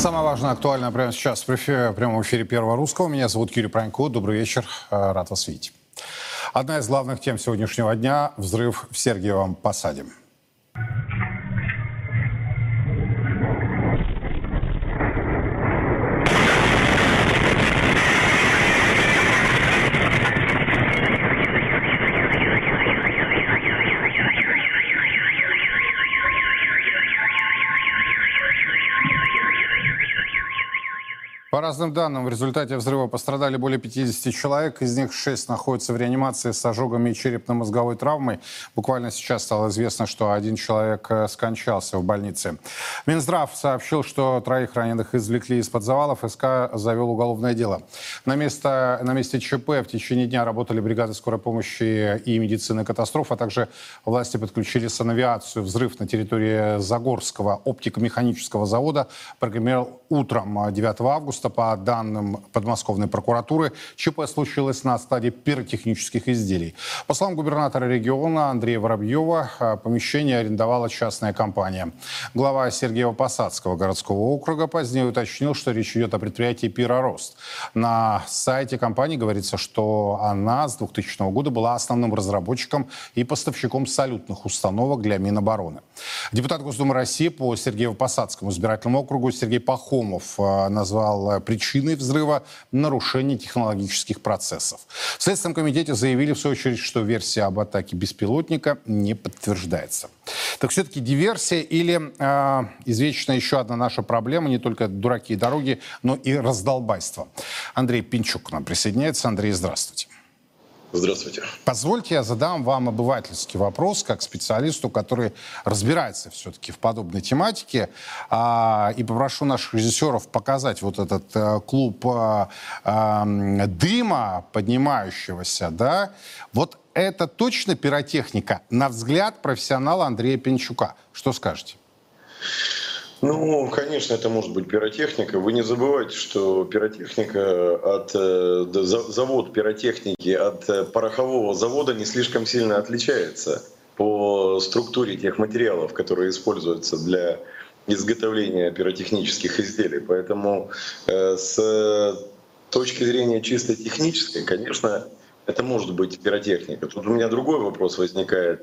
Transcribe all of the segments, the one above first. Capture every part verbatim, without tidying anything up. Самое важное, актуальное прямо сейчас в эфире, прямом эфире Первого Русского. Меня зовут Юрий Пронько. Добрый вечер. Рад вас видеть. Одна из главных тем сегодняшнего дня – взрыв в Сергиевом Посаде. По разным данным, в результате взрыва пострадали более пятидесяти человек. Из них шесть находятся в реанимации с ожогами и черепно-мозговой травмой. Буквально сейчас стало известно, что один человек скончался в больнице. Минздрав сообщил, что троих раненых извлекли из-под завалов. СК завел уголовное дело. На, место, на месте ЧП в течение дня работали бригады скорой помощи и медицины катастроф, а также власти подключили санавиацию. Взрыв на территории Загорского оптико-механического завода прогремел утром девятого августа. По данным подмосковной прокуратуры, ЧП случилось на стадии пиротехнических изделий. По словам губернатора региона Андрея Воробьева, помещение арендовала частная компания. Глава Сергиево-Посадского городского округа позднее уточнил, что речь идет о предприятии «Пиророст». На сайте компании говорится, что она с двухтысячного года была основным разработчиком и поставщиком салютных установок для Минобороны. Депутат Госдумы России по Сергиево-Посадскому избирательному округу Сергей Пахов назвал причиной взрыва нарушение технологических процессов. В Следственном комитете заявили, в свою очередь, что версия об атаке беспилотника не подтверждается. Так все-таки диверсия или э, извечная еще одна наша проблема, не только дураки и дороги, но и раздолбайство. Андрей Пинчук к нам присоединяется. Андрей, здравствуйте. Здравствуйте. Позвольте, я задам вам обывательский вопрос, как специалисту, который разбирается все-таки в подобной тематике. И попрошу наших режиссеров показать вот этот клуб дыма, поднимающегося. Да? Вот это точно пиротехника, на взгляд профессионала Андрея Пинчука. Что скажете? Ну, конечно, это может быть пиротехника. Вы не забывайте, что пиротехника от завод пиротехники от порохового завода не слишком сильно отличается по структуре тех материалов, которые используются для изготовления пиротехнических изделий. Поэтому с точки зрения чисто технической, конечно, это может быть пиротехника. Тут у меня другой вопрос возникает.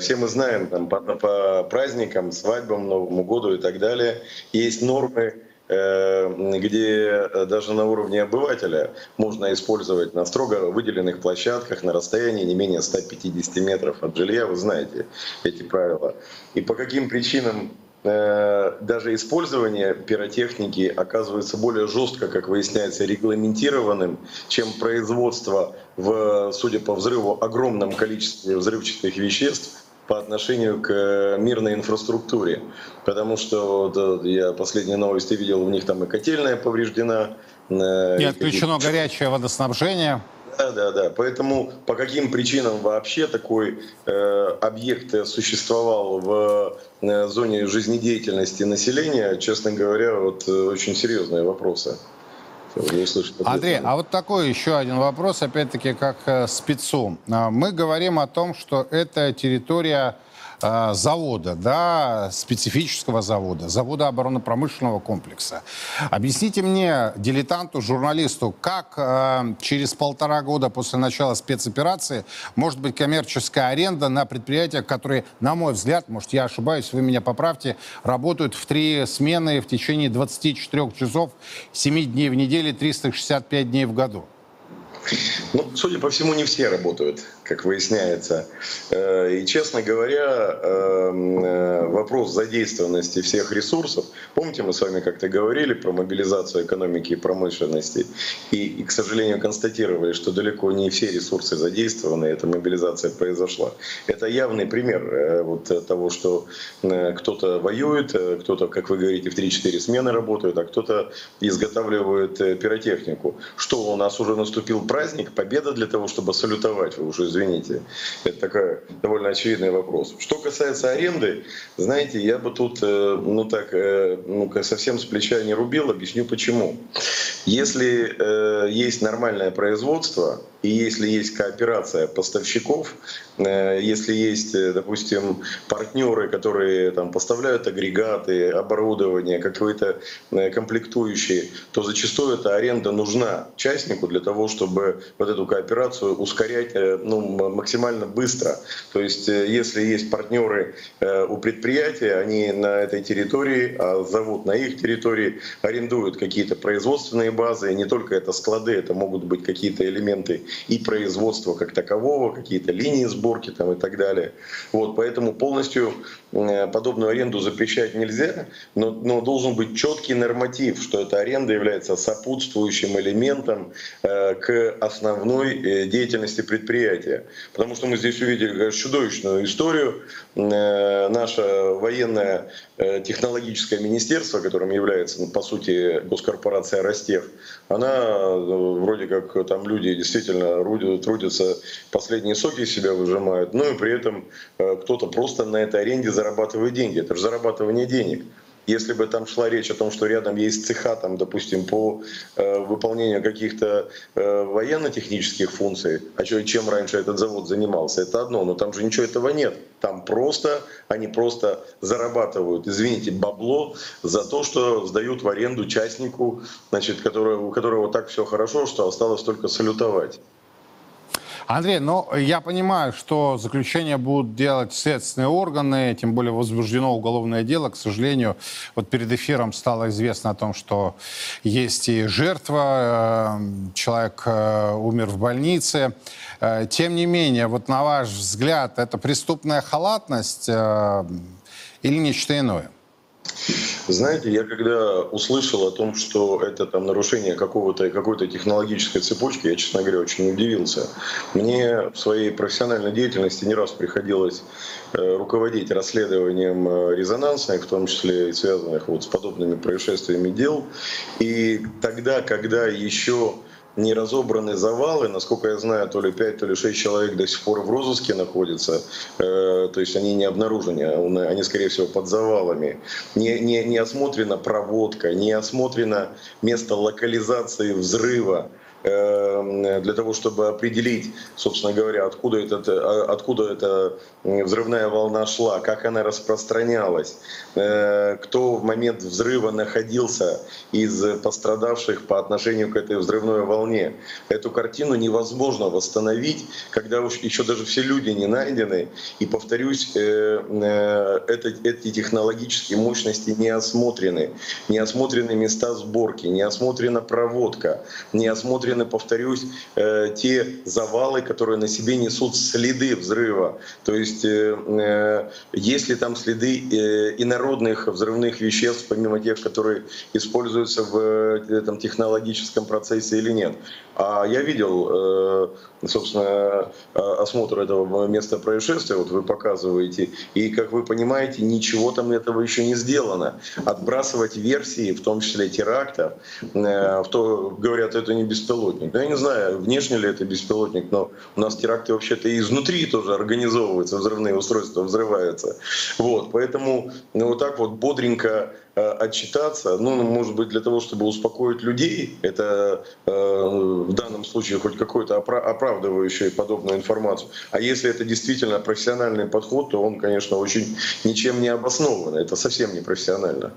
Все мы знаем, там, по, по праздникам, свадьбам, Новому году и так далее, есть нормы, э, где даже на уровне обывателя можно использовать на строго выделенных площадках на расстоянии не менее ста пятидесяти метров от жилья. Вы знаете эти правила. И по каким причинам э, даже использование пиротехники оказывается более жестко, как выясняется, регламентированным, чем производство в, судя по взрыву, огромном количестве взрывчатых веществ по отношению к мирной инфраструктуре. Потому что да, я последние новости видел, у них там и котельная повреждена. И отключено и... горячее водоснабжение. Да, да, да. Поэтому по каким причинам вообще такой э, объект существовал в э, зоне жизнедеятельности населения, честно говоря, вот э, очень серьезные вопросы. Андрей, а вот такой еще один вопрос, опять-таки, как спецу. Мы говорим о том, что это территория э, завода, да, специфического завода, завода оборонно-промышленного комплекса. Объясните мне, дилетанту, журналисту, как э, через полтора года после начала спецоперации может быть коммерческая аренда на предприятиях, которые, на мой взгляд, может, я ошибаюсь, вы меня поправьте, работают в три смены в течение двадцати четырёх часов, семи дней в неделю, триста шестьдесят пять дней в году? Ну, судя по всему, не все работают, как выясняется. И, честно говоря, вопрос задействованности всех ресурсов. Помните, мы с вами как-то говорили про мобилизацию экономики и промышленности. И, и, к сожалению, констатировали, что далеко не все ресурсы задействованы, эта мобилизация произошла. Это явный пример вот того, что кто-то воюет, кто-то, как вы говорите, в три-четыре смены работает, а кто-то изготавливает пиротехнику. Что у нас уже наступил праздник, победа для того, чтобы салютовать, вы уже извините. Это такой довольно очевидный вопрос. Что касается аренды, знаете, я бы тут ну так, ну, совсем с плеча не рубил, объясню почему. Если есть нормальное производство, и если есть кооперация поставщиков, если есть, допустим, партнеры, которые там поставляют агрегаты, оборудование, какие-то комплектующие, то зачастую эта аренда нужна частнику для того, чтобы вот эту кооперацию ускорять ну, максимально быстро. То есть если есть партнеры у предприятия, они на этой территории, а завод на их территории, арендуют какие-то производственные базы, и не только это склады, это могут быть какие-то элементы и производства как такового, какие-то линии сборки там и так далее. Вот, поэтому полностью подобную аренду запрещать нельзя, но, но должен быть четкий норматив, что эта аренда является сопутствующим элементом э, к основной деятельности предприятия. Потому что мы здесь увидели, конечно, чудовищную историю. Э, наше военное э, технологическое министерство, которым является, ну, по сути, госкорпорация Ростех, она э, вроде как там люди действительно трудятся, последние соки себя выжимают, но и при этом э, кто-то просто на этой аренде зарабатывает. зарабатывают деньги. Это же зарабатывание денег. Если бы там шла речь о том, что рядом есть цеха, там, допустим, по э, выполнению каких-то э, военно-технических функций, а чё, чем раньше этот завод занимался, это одно, но там же ничего этого нет. Там просто, они просто зарабатывают, извините, бабло за то, что сдают в аренду частнику, значит, который, у которого так все хорошо, что осталось только салютовать. Андрей, ну я понимаю, что заключение будут делать следственные органы, тем более возбуждено уголовное дело. К сожалению, вот перед эфиром стало известно о том, что есть и жертва, человек умер в больнице. Тем не менее, вот на ваш взгляд, это преступная халатность или нечто иное? Знаете, я когда услышал о том, что это там нарушение какого-то, какой-то технологической цепочки, я, честно говоря, очень удивился. Мне в своей профессиональной деятельности не раз приходилось руководить расследованием резонансных, в том числе и связанных вот с подобными происшествиями дел. И тогда, когда еще не разобраны завалы, насколько я знаю, то ли пять, то ли шесть человек до сих пор в розыске находятся, то есть они не обнаружены, они, скорее всего, под завалами. Не, не, не осмотрена проводка, не осмотрено место локализации взрыва, для того, чтобы определить, собственно говоря, откуда, этот, откуда эта взрывная волна шла, как она распространялась, кто в момент взрыва находился из пострадавших по отношению к этой взрывной волне. Эту картину невозможно восстановить, когда уж еще даже все люди не найдены. И, повторюсь, эти технологические мощности не осмотрены. Не осмотрены места сборки, не осмотрена проводка, не осмотрены, повторюсь, те завалы, которые на себе несут следы взрыва. То есть, есть ли там следы инородных взрывных веществ, помимо тех, которые используются в этом технологическом процессе или нет. А я видел, собственно, осмотр этого места происшествия, вот вы показываете, и, как вы понимаете, ничего там этого еще не сделано. Отбрасывать версии, в том числе терактов, говорят, это не беспилотник. Да я не знаю, внешне ли это беспилотник, но у нас теракты вообще-то и изнутри тоже организовываются, взрывные устройства взрываются. Вот, поэтому ну, вот так вот бодренько отчитаться, ну, может быть, для того, чтобы успокоить людей, это э, в данном случае хоть какой-то оправдывающий подобную информацию. А если это действительно профессиональный подход, то он, конечно, очень ничем не обоснован. Это совсем не профессионально.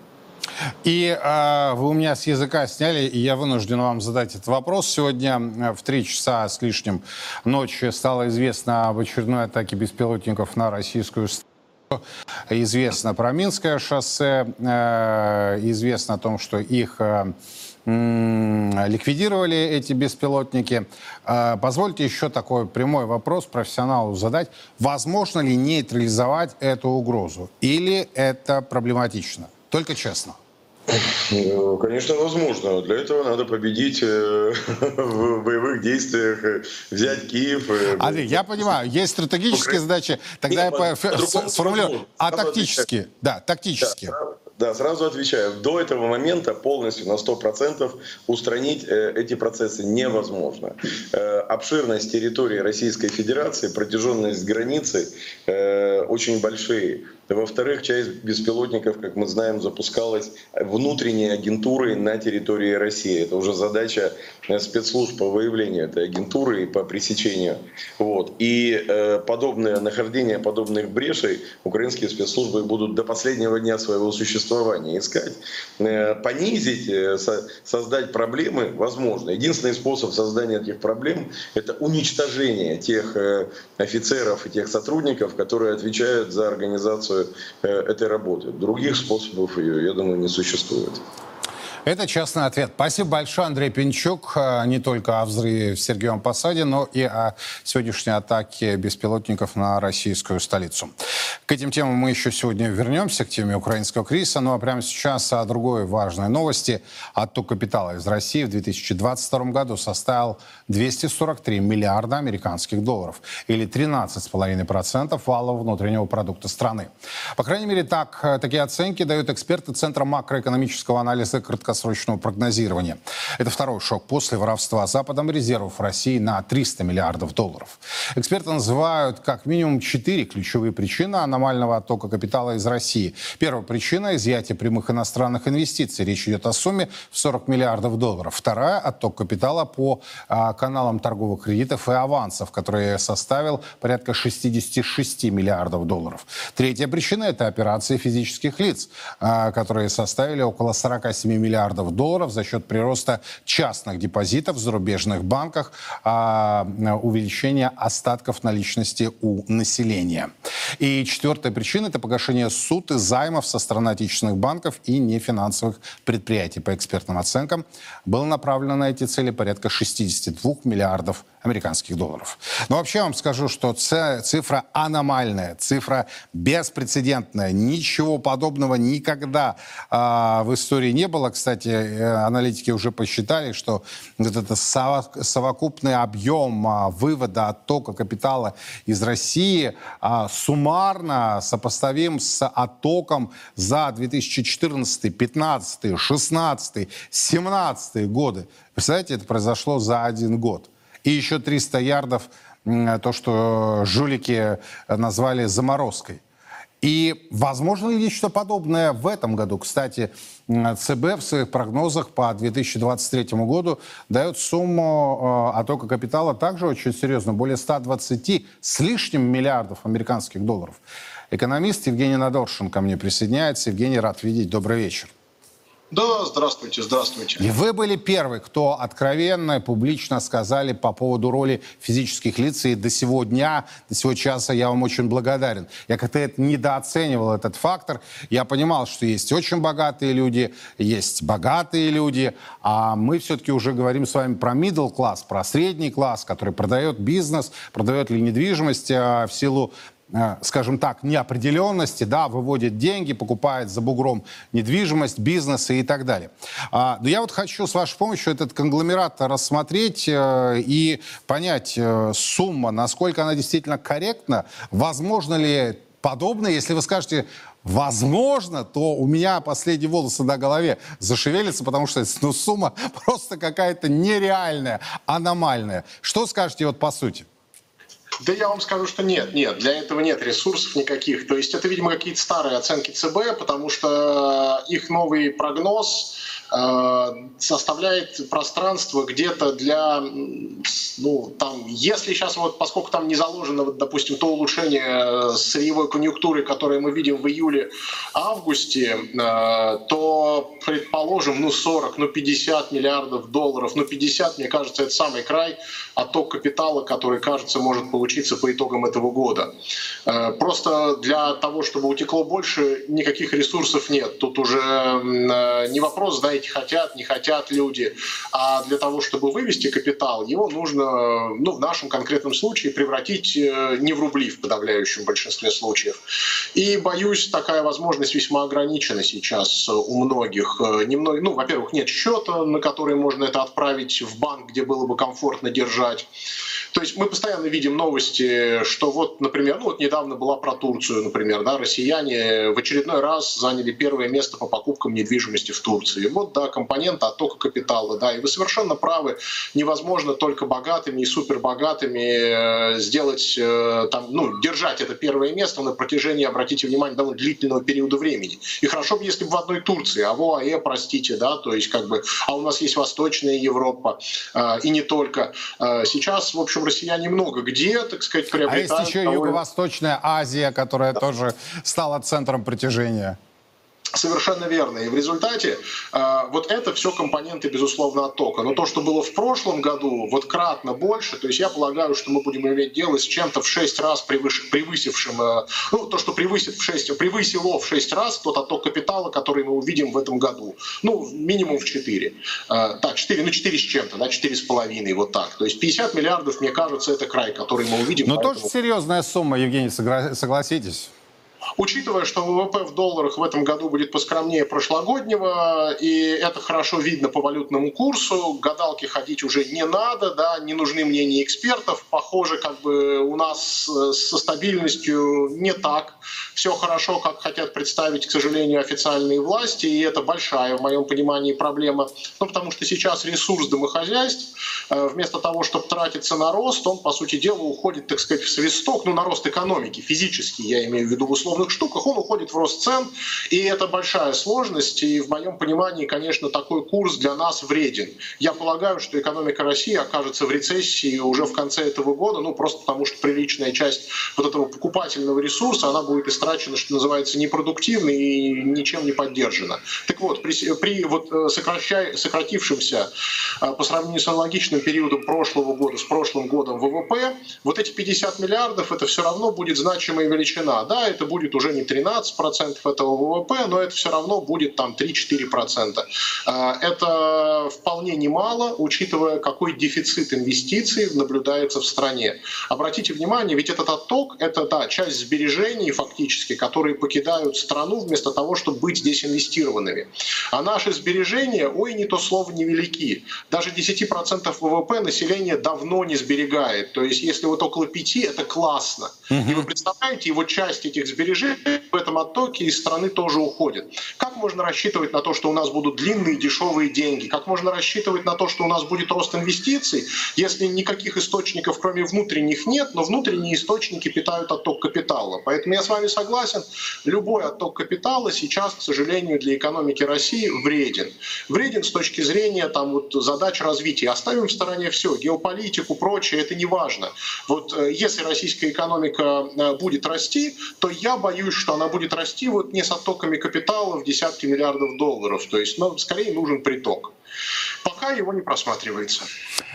И э, вы у меня с языка сняли, и я вынужден вам задать этот вопрос. Сегодня в три часа с лишним ночи стало известно об очередной атаке беспилотников на российскую страну. Известно про Минское шоссе, э, известно о том, что их э, э, ликвидировали, эти беспилотники. Э, позвольте еще такой прямой вопрос профессионалу задать. Возможно ли нейтрализовать эту угрозу? Или это проблематично? Только честно. Конечно, возможно. Для этого надо победить в боевых действиях, взять Киев. Андрей, я понимаю, есть стратегические задачи, тогда я сформулирую. А тактические? Да, тактические. Да, сразу отвечаю. До этого момента полностью на сто процентов устранить эти процессы невозможно. Обширность территории Российской Федерации, протяженность границы очень большие. Во-вторых, часть беспилотников, как мы знаем, запускалась внутренней агентурой на территории России. Это уже задача спецслужб по выявлению этой агентуры и по пресечению. Вот. И э, подобное нахождение подобных брешей украинские спецслужбы будут до последнего дня своего существования искать. Э, понизить, э, со, создать проблемы возможно. Единственный способ создания этих проблем – это уничтожение тех э, офицеров и тех сотрудников, которые отвечают за организацию этой работы. Других способов ее, я думаю, не существует. Это честный ответ. Спасибо большое, Андрей Пинчук. Не только о взрыве в Сергиевом Посаде, но и о сегодняшней атаке беспилотников на российскую столицу. К этим темам мы еще сегодня вернемся, к теме украинского кризиса. Ну а прямо сейчас о другой важной новости. Отток капитала из России в две тысячи двадцать втором году составил двести сорок три миллиарда американских долларов, или тринадцать целых пять десятых процента валового внутреннего продукта страны. По крайней мере, так, такие оценки дают эксперты Центра макроэкономического анализа и краткосрочного прогнозирования. Это второй шок после воровства Западом резервов России на триста миллиардов долларов. Эксперты называют как минимум четыре ключевые причины аномального оттока капитала из России. Первая причина – изъятие прямых иностранных инвестиций. Речь идет о сумме в сорок миллиардов долларов. Вторая – отток капитала по а, каналам торговых кредитов и авансов, который составил порядка шестьдесят шесть миллиардов долларов. Третья причина – это операции физических лиц, а, которые составили около сорок семь миллиардов долларов за счет прироста частных депозитов в зарубежных банках, а, увеличения остатков наличности у населения. И четвертая Четвертая причина – это погашение ссуд и займов со стороны отечественных банков и нефинансовых предприятий. По экспертным оценкам было направлено на эти цели порядка шестьдесят два миллиардов американских долларов. Но вообще я вам скажу, что цифра аномальная, цифра беспрецедентная. Ничего подобного никогда а, в истории не было. Кстати, аналитики уже посчитали, что вот это совокупный объем а, вывода оттока капитала из России а, суммарно сопоставим с оттоком за две тысячи четырнадцатый, пятнадцатый, шестнадцатый, семнадцатый годы. Представляете, это произошло за один год. И еще триста ярдов, то, что жулики назвали заморозкой. И возможно ли что подобное в этом году? Кстати, ЦБ в своих прогнозах по две тысячи двадцать третьему году дает сумму оттока капитала также очень серьезно, более ста двадцати с лишним миллиардов американских долларов. Экономист Евгений Надоршин ко мне присоединяется. Евгений, рад видеть. Добрый вечер. Да, здравствуйте, здравствуйте. И вы были первый, кто откровенно и публично сказали по поводу роли физических лиц. И до сего дня, до сего часа я вам очень благодарен. Я как-то это недооценивал, этот фактор. Я понимал, что есть очень богатые люди, есть богатые люди. А мы все-таки уже говорим с вами про middle класс, про средний класс, который продает бизнес, продает ли недвижимость в силу, скажем так, неопределенности, да, выводит деньги, покупает за бугром недвижимость, бизнес и так далее. А, но я вот хочу с вашей помощью этот конгломерат рассмотреть э, и понять э, сумма, насколько она действительно корректна, возможно ли подобное. Если вы скажете «возможно», то у меня последние волосы на голове зашевелятся, потому что ну, сумма просто какая-то нереальная, аномальная. Что скажете вот по сути? Да я вам скажу, что нет, нет, для этого нет ресурсов никаких. То есть это, видимо, какие-то старые оценки ЦБ, потому что их новый прогноз э, составляет пространство где-то для, ну, там, если сейчас вот, поскольку там не заложено, вот, допустим, то улучшение сырьевой конъюнктуры, которое мы видим в июле-августе, э, то, предположим, ну, сорок, ну, пятьдесят миллиардов долларов, ну, пятьдесят, мне кажется, это самый край отток капитала, который, кажется, может получить по итогам этого года. Просто для того, чтобы утекло больше, никаких ресурсов нет. Тут уже не вопрос, знаете, хотят, не хотят люди. А для того, чтобы вывести капитал, его нужно, ну, в нашем конкретном случае, превратить не в рубли в подавляющем большинстве случаев. И, боюсь, такая возможность весьма ограничена сейчас у многих. Немного, ну, во-первых, нет счета, на который можно это отправить в банк, где было бы комфортно держать. То есть мы постоянно видим новости, что вот, например, ну вот недавно была про Турцию, например, да, россияне в очередной раз заняли первое место по покупкам недвижимости в Турции. Вот, да, компонент оттока капитала, да, и вы совершенно правы, невозможно только богатыми и супербогатыми сделать, там, ну, держать это первое место на протяжении, обратите внимание, довольно длительного периода времени. И хорошо бы, если бы в одной Турции, а в ОАЭ, простите, да, то есть как бы, а у нас есть Восточная Европа, и не только. Сейчас, в общем, россияне много где, так сказать, приобретают... А есть еще довольно... Юго-Восточная Азия, которая да. тоже стала центром притяжения. Совершенно верно. И в результате э, вот это все компоненты, безусловно, оттока. Но то, что было в прошлом году, вот кратно больше, то есть я полагаю, что мы будем иметь дело с чем-то в шесть раз превыш... превысившим, э, ну, то, что превысит в шесть, превысило в шесть раз тот отток капитала, который мы увидим в этом году. Ну, минимум в четыре. Э, так, четыре, ну, четыре с чем-то, да, четыре с половиной, вот так. То есть пятьдесят миллиардов, мне кажется, это край, который мы увидим. Но поэтому... тоже серьезная сумма, Евгений, согла... согласитесь. Учитывая, что ВВП в долларах в этом году будет поскромнее прошлогоднего, и это хорошо видно по валютному курсу, гадалки ходить уже не надо, да, не нужны мнения экспертов, похоже, как бы у нас со стабильностью не так все хорошо, как хотят представить, к сожалению, официальные власти, и это большая, в моем понимании, проблема, ну, потому что сейчас ресурс домохозяйств, вместо того, чтобы тратиться на рост, он, по сути дела, уходит, так сказать, в свисток, ну, на рост экономики, физически, я имею в виду, условно, штуках, он уходит в рост цен, и это большая сложность, и в моем понимании, конечно, такой курс для нас вреден. Я полагаю, что экономика России окажется в рецессии уже в конце этого года, ну просто потому, что приличная часть вот этого покупательного ресурса, она будет истрачена, что называется, непродуктивно и ничем не поддержана. Так вот, при, при вот сокращай, сократившемся по сравнению с аналогичным периодом прошлого года, с прошлым годом ВВП, вот эти пятьдесят миллиардов, это все равно будет значимая величина. Да, это будет уже не тринадцать процентов этого ВВП, но это все равно будет там три-четыре процента. Это вполне немало, учитывая, какой дефицит инвестиций наблюдается в стране. Обратите внимание, ведь этот отток – это да, часть сбережений фактически, которые покидают страну вместо того, чтобы быть здесь инвестированными. А наши сбережения, ой, не то слово, невелики. Даже десять процентов ВВП население давно не сберегает. То есть если вот около пяти процентов – это классно. И вы представляете, его часть этих сбережений сбережения в этом оттоке из страны тоже уходит. Как можно рассчитывать на то, что у нас будут длинные дешевые деньги? Как можно рассчитывать на то, что у нас будет рост инвестиций, если никаких источников, кроме внутренних, нет, но внутренние источники питают отток капитала? Поэтому я с вами согласен, любой отток капитала сейчас, к сожалению, для экономики России вреден. Вреден с точки зрения там, вот, задач развития. Оставим в стороне все, геополитику, прочее, это не важно. Вот если российская экономика будет расти, то я Я боюсь, что она будет расти вот не с оттоками капитала в десятки миллиардов долларов. То есть, ну, скорее нужен приток. Пока его не просматривается.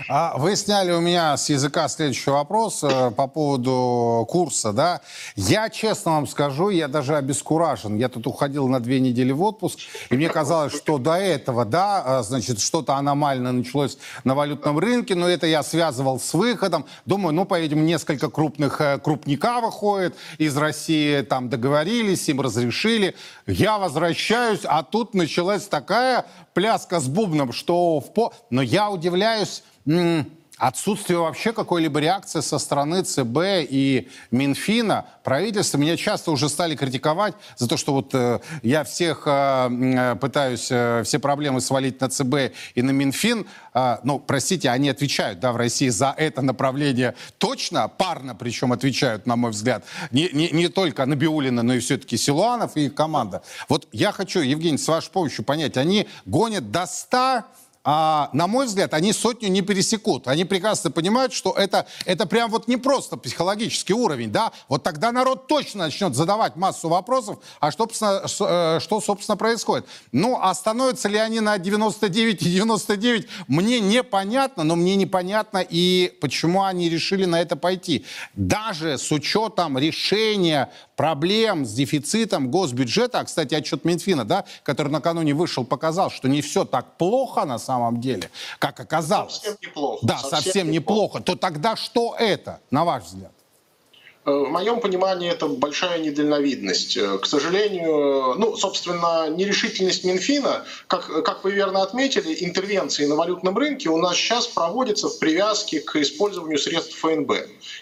А вы сняли у меня с языка следующий вопрос э, по поводу курса, да? Я честно вам скажу, я даже обескуражен. Я тут уходил на две недели в отпуск, и мне казалось, что до этого, да, значит, что-то аномально началось на валютном рынке, но это я связывал с выходом. Думаю, ну, по-видимому, несколько крупных крупника выходит из России, там договорились, им разрешили. Я возвращаюсь, а тут началась такая пляска с бубном, что в по... Но я удивляюсь отсутствию вообще какой-либо реакции со стороны ЦБ и Минфина, правительства. Меня часто уже стали критиковать за то, что вот э, я всех э, пытаюсь э, все проблемы свалить на ЦБ и на Минфин. Э, ну, простите, они отвечают, да, в России за это направление точно, парно причем отвечают, на мой взгляд. Не, не, не только Набиуллина, но и все-таки Силуанов и их команда. Вот я хочу, Евгений, с вашей помощью понять, они гонят до ста... А, на мой взгляд, они сотню не пересекут. Они прекрасно понимают, что это, это прям вот не просто психологический уровень, да? Вот тогда народ точно начнет задавать массу вопросов, а что, что собственно, происходит. Ну, а становятся ли они на девяносто девять и девяносто девять, мне непонятно, но мне непонятно и почему они решили на это пойти. Даже с учетом решения проблем с дефицитом госбюджета, а, кстати, отчет Минфина, да, который накануне вышел, показал, что не все так плохо на самом деле, как оказалось. Совсем неплохо. Да, совсем, совсем неплохо. неплохо. То тогда что это, на ваш взгляд? В моем понимании это большая недальновидность. К сожалению, ну, собственно, нерешительность Минфина, как, как вы верно отметили, интервенции на валютном рынке у нас сейчас проводятся в привязке к использованию средств ФНБ.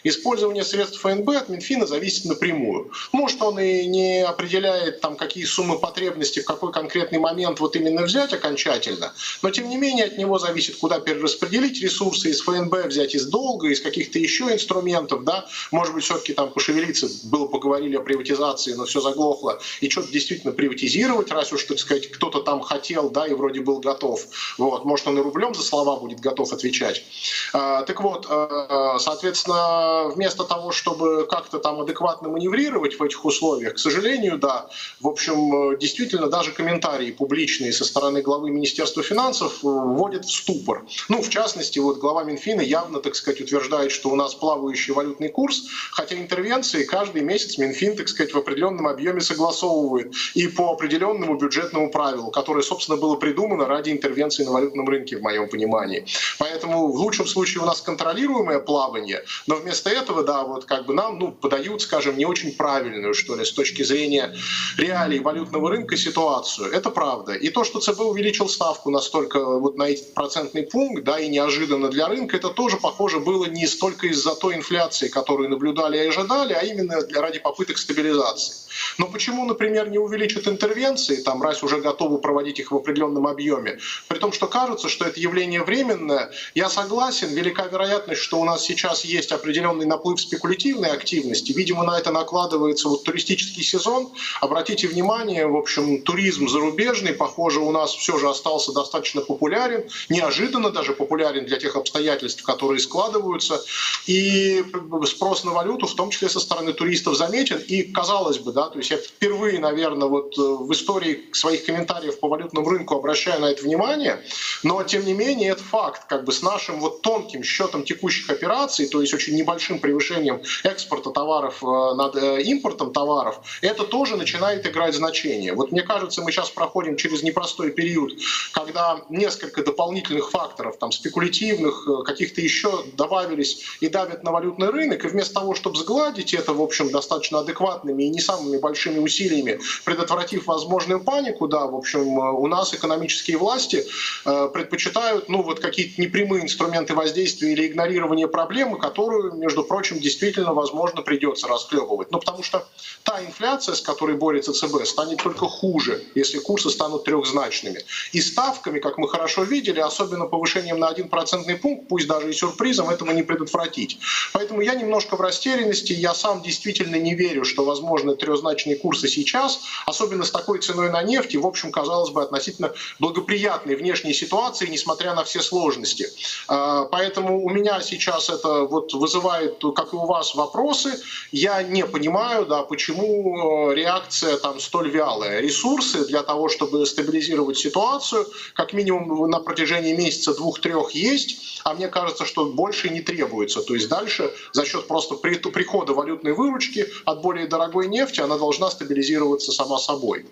Использование средств ФНБ от Минфина зависит напрямую. Может, он и не определяет, там, какие суммы потребности в какой конкретный момент вот именно взять окончательно, но тем не менее от него зависит, куда перераспределить ресурсы из ФНБ, взять из долга, из каких-то еще инструментов, да, может быть, все-таки там пошевелиться, было, поговорили о приватизации, но все заглохло, и что-то действительно приватизировать, раз уж, так сказать, кто-то там хотел, да, и вроде был готов. Вот. Может, он и рублем за слова будет готов отвечать. А, так вот, а, соответственно, вместо того, чтобы как-то там адекватно маневрировать в этих условиях, к сожалению, да, в общем, действительно, даже комментарии публичные со стороны главы Министерства финансов вводят в ступор. Ну, в частности, вот глава Минфина явно, так сказать, утверждает, что у нас плавающий валютный курс, хотя интервенции каждый месяц Минфин, так сказать, в определенном объеме согласовывает и по определенному бюджетному правилу, которое, собственно, было придумано ради интервенции на валютном рынке, в моем понимании. Поэтому в лучшем случае у нас контролируемое плавание, но вместо этого, да, вот как бы нам, ну, подают, скажем, не очень правильную, что ли, с точки зрения реалий валютного рынка ситуацию. Это правда. И то, что ЦБ увеличил ставку настолько вот на этот процентный пункт, да, и неожиданно для рынка, это тоже, похоже, было не столько из-за той инфляции, которую наблюдали и ожидали, а именно для, ради попыток стабилизации. Но почему, например, не увеличат интервенции, там, раз уже готовы проводить их в определенном объеме, при том, что кажется, что это явление временное. Я согласен, велика вероятность, что у нас сейчас есть определенный наплыв спекулятивной активности. Видимо, на это накладывается вот туристический сезон. Обратите внимание, в общем, туризм зарубежный, похоже, у нас все же остался достаточно популярен, неожиданно даже популярен для тех обстоятельств, которые складываются. И спрос на валюту, в том числе со стороны туристов, заметен. И, казалось бы, да, то есть я впервые, наверное, вот в истории своих комментариев по валютному рынку обращаю на это внимание, но, тем не менее, это факт, как бы с нашим вот тонким счетом текущих операций, то есть очень небольшим превышением экспорта товаров над импортом товаров, это тоже начинает играть значение. Вот мне кажется, мы сейчас проходим через непростой период, когда несколько дополнительных факторов, там, спекулятивных, каких-то еще добавились и давят на валютный рынок, и вместо того, чтобы сгладить это, в общем, достаточно адекватными и не самыми большими усилиями, предотвратив возможную панику, да, в общем, у нас экономические власти э, предпочитают, ну, вот какие-то непрямые инструменты воздействия или игнорирование проблемы, которую, между прочим, действительно, возможно, придется расхлебывать. Ну, потому что та инфляция, с которой борется ЦБ, станет только хуже, если курсы станут трехзначными. И ставками, как мы хорошо видели, особенно повышением на один процентный пункт, пусть даже и сюрпризом, этого не предотвратить. Поэтому я немножко в растерянности, я сам действительно не верю, что возможны трехзначные курсы сейчас, особенно с такой ценой на нефть и, в общем, казалось бы, относительно благоприятной внешней ситуации, несмотря на все сложности. Поэтому у меня сейчас это вот вызывает, как и у вас, вопросы. Я не понимаю, да, почему реакция там столь вялая. Ресурсы для того, чтобы стабилизировать ситуацию, как минимум на протяжении месяца двух-трех есть, а мне кажется, что больше не требуется. То есть дальше за счет просто прихода валютной выручки от более дорогой нефти она должна стабилизироваться сама собой.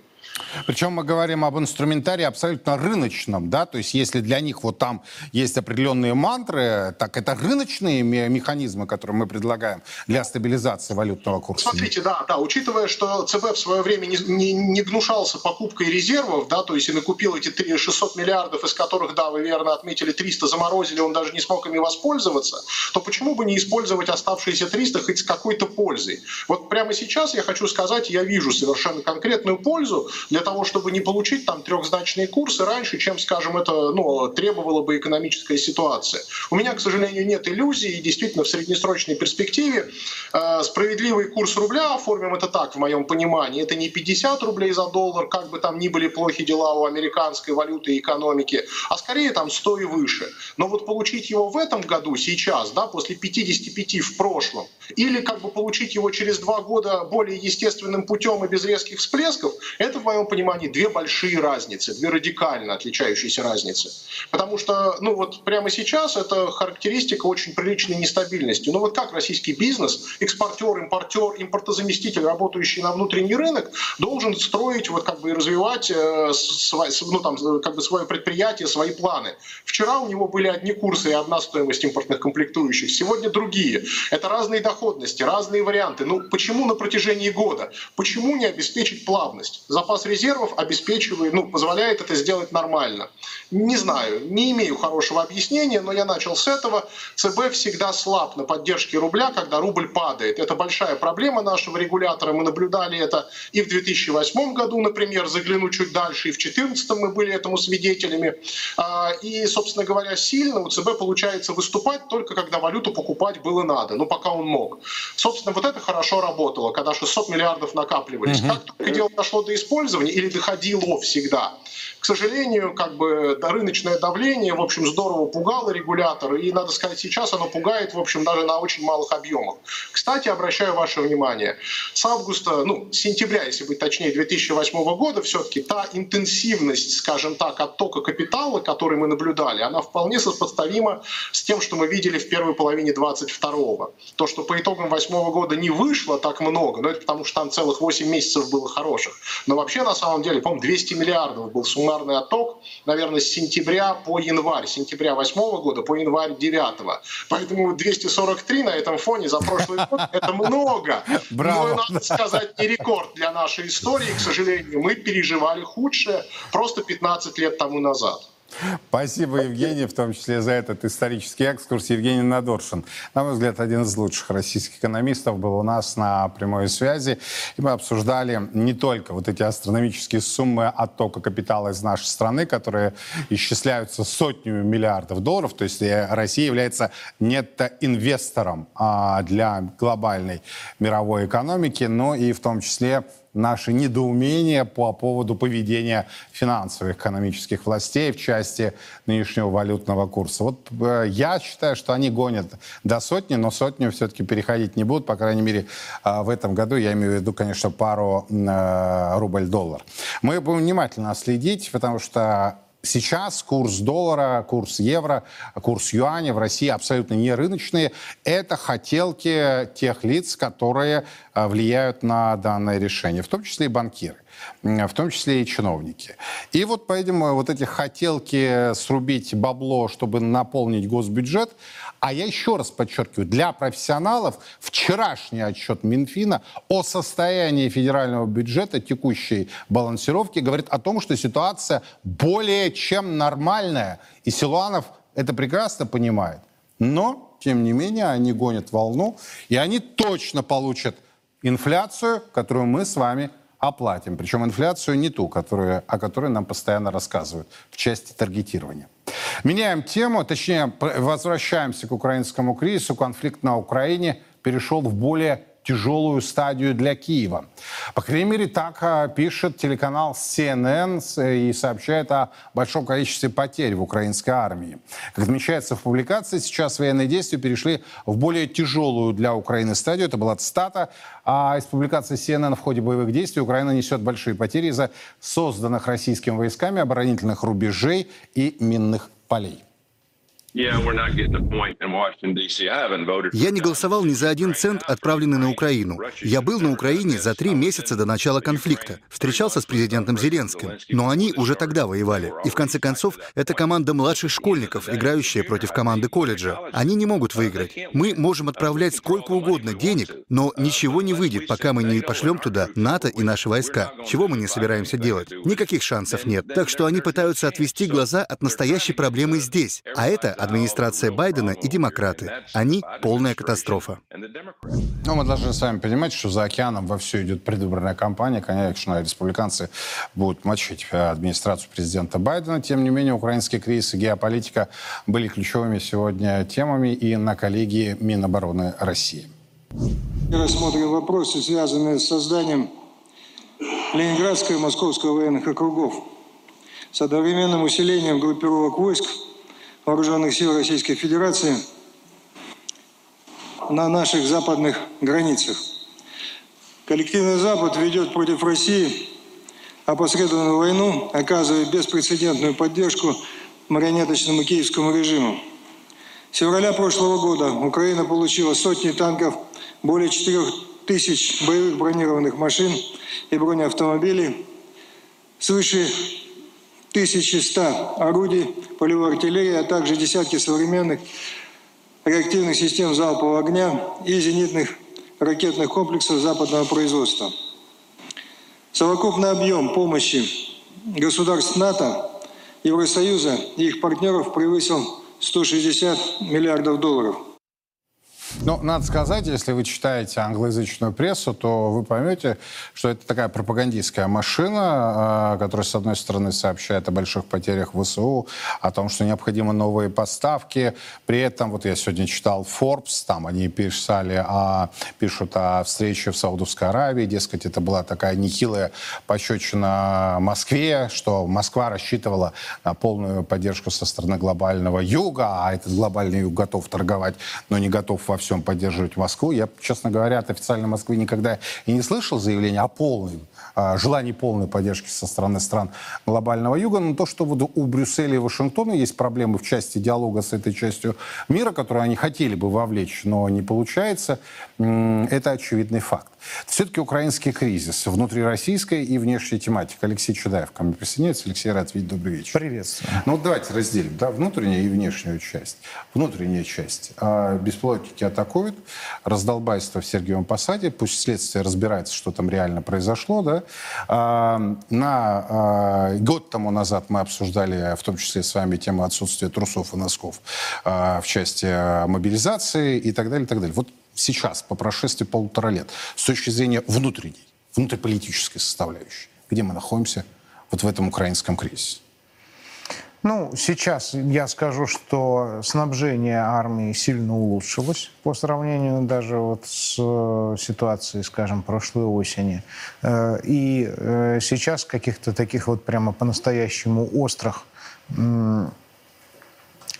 Причем мы говорим об инструментарии абсолютно рыночном, да, то есть если для них вот там есть определенные мантры, так это рыночные механизмы, которые мы предлагаем для стабилизации валютного курса. Смотрите, да, да, учитывая, что ЦБ в свое время не, не, не гнушался покупкой резервов, да, то есть и накупил эти шестьсот миллиардов, из которых, да, вы верно отметили, триста заморозили, он даже не смог ими воспользоваться, то почему бы не использовать оставшиеся триста хоть с какой-то пользой? Вот прямо сейчас я хочу сказать, я вижу совершенно конкретную пользу для того, чтобы не получить там трехзначные курсы раньше, чем, скажем, это, ну, требовала бы экономическая ситуация. У меня, к сожалению, нет иллюзий, и действительно в среднесрочной перспективе э, справедливый курс рубля, оформим это так, в моем понимании, это не пятьдесят рублей за доллар, как бы там ни были плохи дела у американской валюты и экономики, а скорее там сто и выше. Но вот получить его в этом году, сейчас, да, после пятидесяти пяти в прошлом, или как бы получить его через два года более естественным путем и без резких всплесков, это, в моем понимании, две большие разницы, две радикально отличающиеся разницы. Потому что, ну вот прямо сейчас это характеристика очень приличной нестабильности. Ну вот как российский бизнес, экспортер, импортер, импортозаместитель, работающий на внутренний рынок, должен строить, вот как бы развивать э, свой, ну, там, как бы свое предприятие, свои планы. Вчера у него были одни курсы и одна стоимость импортных комплектующих, сегодня другие. Это разные доходы. доходности, разные варианты. Ну почему на протяжении года? Почему не обеспечить плавность? Запас резервов обеспечивает, ну, позволяет это сделать нормально. Не знаю, не имею хорошего объяснения, но я начал с этого. ЦБ всегда слаб на поддержке рубля, когда рубль падает. Это большая проблема нашего регулятора. Мы наблюдали это и в две тысячи восьмом году, например, загляну чуть дальше, и в две тысячи четырнадцатом мы были этому свидетелями. И, собственно говоря, сильно у ЦБ получается выступать только когда валюту покупать было надо, но пока он мог. Собственно, вот это хорошо работало, когда шестьсот миллиардов накапливались. Угу. Как только дело дошло до использования, или доходило всегда, к сожалению, как бы рыночное давление, в общем, здорово пугало регулятор, и, надо сказать, сейчас оно пугает, в общем, даже на очень малых объемах. Кстати, обращаю ваше внимание, с августа, ну, с сентября, если быть точнее, две тысячи восьмого года, все-таки та интенсивность, скажем так, оттока капитала, который мы наблюдали, она вполне сопоставима с тем, что мы видели в первой половине двадцать второго. То, что по итогам две тысячи восьмого года не вышло так много, но это потому, что там целых восемь месяцев было хороших. Но вообще, на самом деле, по-моему, двести миллиардов был суммарный отток, наверное, с сентября по январь, с сентября две тысячи восьмого года по январь две тысячи девятого. Поэтому двести сорок три на этом фоне за прошлый год – это много. Браво. Но, надо сказать, не рекорд для нашей истории, к сожалению. Мы переживали худшее просто пятнадцать лет тому назад. Спасибо, Евгений, в том числе за этот исторический экскурс. Евгений Надоршин, на мой взгляд, один из лучших российских экономистов, был у нас на прямой связи. И мы обсуждали не только вот эти астрономические суммы оттока капитала из нашей страны, которые исчисляются сотнями миллиардов долларов. То есть Россия является нетто-инвестором для глобальной мировой экономики, но и в том числе наши недоумения по поводу поведения финансовых экономических властей в части нынешнего валютного курса. Вот э, я считаю, что они гонят до сотни, но сотню все-таки переходить не будут, по крайней мере, э, в этом году. Я имею в виду, конечно, пару э, рубль-доллар. Мы будем внимательно следить, потому что сейчас курс доллара, курс евро, курс юаня в России абсолютно не рыночные. Это хотелки тех лиц, которые влияют на данное решение, в том числе и банкиры, в том числе и чиновники. И вот, по-видимому, вот эти хотелки срубить бабло, чтобы наполнить госбюджет. А я еще раз подчеркиваю, для профессионалов вчерашний отчет Минфина о состоянии федерального бюджета, текущей балансировки, говорит о том, что ситуация более чем нормальная. И Силуанов это прекрасно понимает. Но, тем не менее, они гонят волну, и они точно получат инфляцию, которую мы с вами оплатим. Причем инфляцию не ту, которую, о которой нам постоянно рассказывают в части таргетирования. Меняем тему, точнее, возвращаемся к украинскому кризису. Конфликт на Украине перешел в более тяжелую стадию для Киева. По крайней мере, так пишет телеканал си эн эн и сообщает о большом количестве потерь в украинской армии. Как отмечается в публикации, сейчас военные действия перешли в более тяжелую для Украины стадию. Это была цитата из публикации си эн эн. В ходе боевых действий Украина несет большие потери из-за созданных российскими войсками оборонительных рубежей и минных полей. Я не голосовал ни за один цент, отправленный на Украину. Я был на Украине за три месяца до начала конфликта, встречался с президентом Зеленским, но они уже тогда воевали. И в конце концов, это команда младших школьников, играющая против команды колледжа. Они не могут выиграть. Мы можем отправлять сколько угодно денег, но ничего не выйдет, пока мы не пошлем туда НАТО и наши войска, чего мы не собираемся делать. Никаких шансов нет. Так что они пытаются отвести глаза от настоящей проблемы здесь, а это администрация Байдена и демократы. Они — полная катастрофа. Но мы должны с вами понимать, что за океаном вовсю идет предвыборная кампания. Конечно, республиканцы будут мочить администрацию президента Байдена. Тем не менее, украинский кризис и геополитика были ключевыми сегодня темами и на коллегии Минобороны России. Мы рассмотрим вопросы, связанные с созданием Ленинградского и Московского военных округов, с одновременным усилением группировок войск Вооруженных сил Российской Федерации на наших западных границах. Коллективный Запад ведет против России опосредованную войну, оказывая беспрецедентную поддержку марионеточному киевскому режиму. С февраля прошлого года Украина получила сотни танков, более четырёх тысяч боевых бронированных машин и бронеавтомобилей, свыше тысячи ста орудий полевой артиллерии, а также десятки современных реактивных систем залпового огня и зенитных ракетных комплексов западного производства. Совокупный объем помощи государств НАТО, Евросоюза и их партнеров превысил сто шестьдесят миллиардов долларов. Ну, надо сказать, если вы читаете англоязычную прессу, то вы поймете, что это такая пропагандистская машина, которая, с одной стороны, сообщает о больших потерях ВСУ, о том, что необходимы новые поставки. При этом, вот я сегодня читал Forbes, там они писали о, пишут о встрече в Саудовской Аравии, дескать, это была такая нехилая пощечина Москве, что Москва рассчитывала на полную поддержку со стороны глобального юга, а этот глобальный юг готов торговать, но не готов во всем поддерживать Москву. Я, честно говоря, от официальной Москвы никогда и не слышал заявления о полной, о желании полной поддержки со стороны стран глобального юга. Но то, что у Брюсселя и Вашингтона есть проблемы в части диалога с этой частью мира, которую они хотели бы вовлечь, но не получается, это очевидный факт. Все-таки украинский кризис, внутрироссийская и внешняя тематика. Алексей Чудаев ко мне присоединяется. Алексей, рад видеть. Добрый вечер. Приветствую. Ну вот давайте разделим, да, внутреннюю и внешнюю часть. Внутренняя часть. Беспилотники атакуют, раздолбайство в Сергиевом Посаде, пусть следствие разбирается, что там реально произошло, да. А, на а, год тому назад мы обсуждали, в том числе с вами, тему отсутствия трусов и носков а, в части мобилизации и так далее, и так далее. Вот сейчас, по прошествии полутора лет, с точки зрения внутренней, внутриполитической составляющей, где мы находимся вот в этом украинском кризисе? Ну, сейчас я скажу, что снабжение армии сильно улучшилось по сравнению даже вот с ситуацией, скажем, прошлой осени. И сейчас каких-то таких вот прямо по-настоящему острых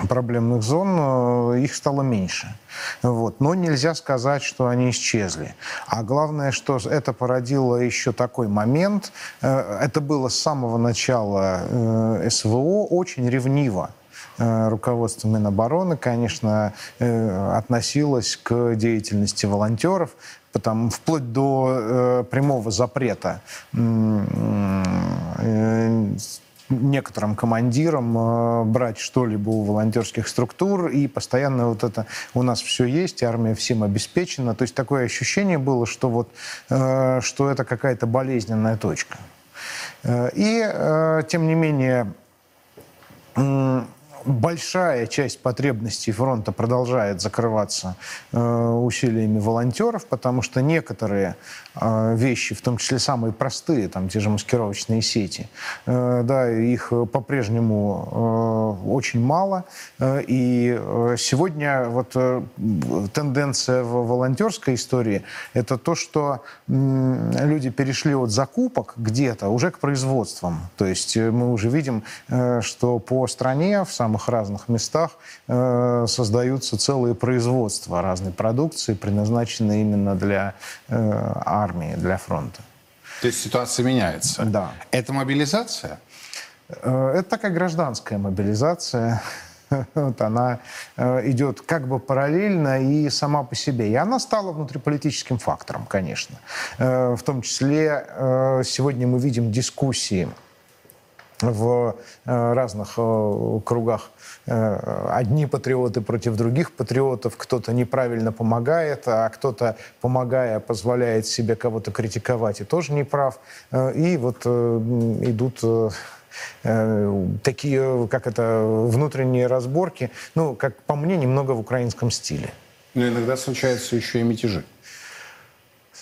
проблемных зон, их стало меньше. Вот. Но нельзя сказать, что они исчезли. А главное, что это породило еще такой момент. Это было с самого начала СВО очень ревниво. Руководство Минобороны, конечно, относилось к деятельности волонтеров, потому, вплоть до прямого запрета некоторым командирам брать что-либо у волонтерских структур, и постоянно вот это у нас все есть, армия всем обеспечена. То есть такое ощущение было, что, вот, что это какая-то болезненная точка. И, тем не менее, большая часть потребностей фронта продолжает закрываться э, усилиями волонтеров, потому что некоторые э, вещи, в том числе самые простые, там те же маскировочные сети, э, да, их по-прежнему э, очень мало. Э, и сегодня вот э, тенденция в волонтерской истории – это то, что э, люди перешли от закупок где-то уже к производствам. То есть э, мы уже видим, э, что по стране в самых разных местах э, создаются целые производства разной продукции, предназначенные именно для э, армии, для фронта. То есть ситуация меняется? Да. Это мобилизация? Э, это такая гражданская мобилизация. Вот она идет как бы параллельно и сама по себе. И она стала внутриполитическим фактором, конечно. Э, в том числе э, сегодня мы видим дискуссии в разных кругах. Одни патриоты против других патриотов. Кто-то неправильно помогает, а кто-то, помогая, позволяет себе кого-то критиковать и тоже не прав. И вот идут такие, как это, внутренние разборки. Ну, как по мне, немного в украинском стиле. Но иногда случаются еще и мятежи.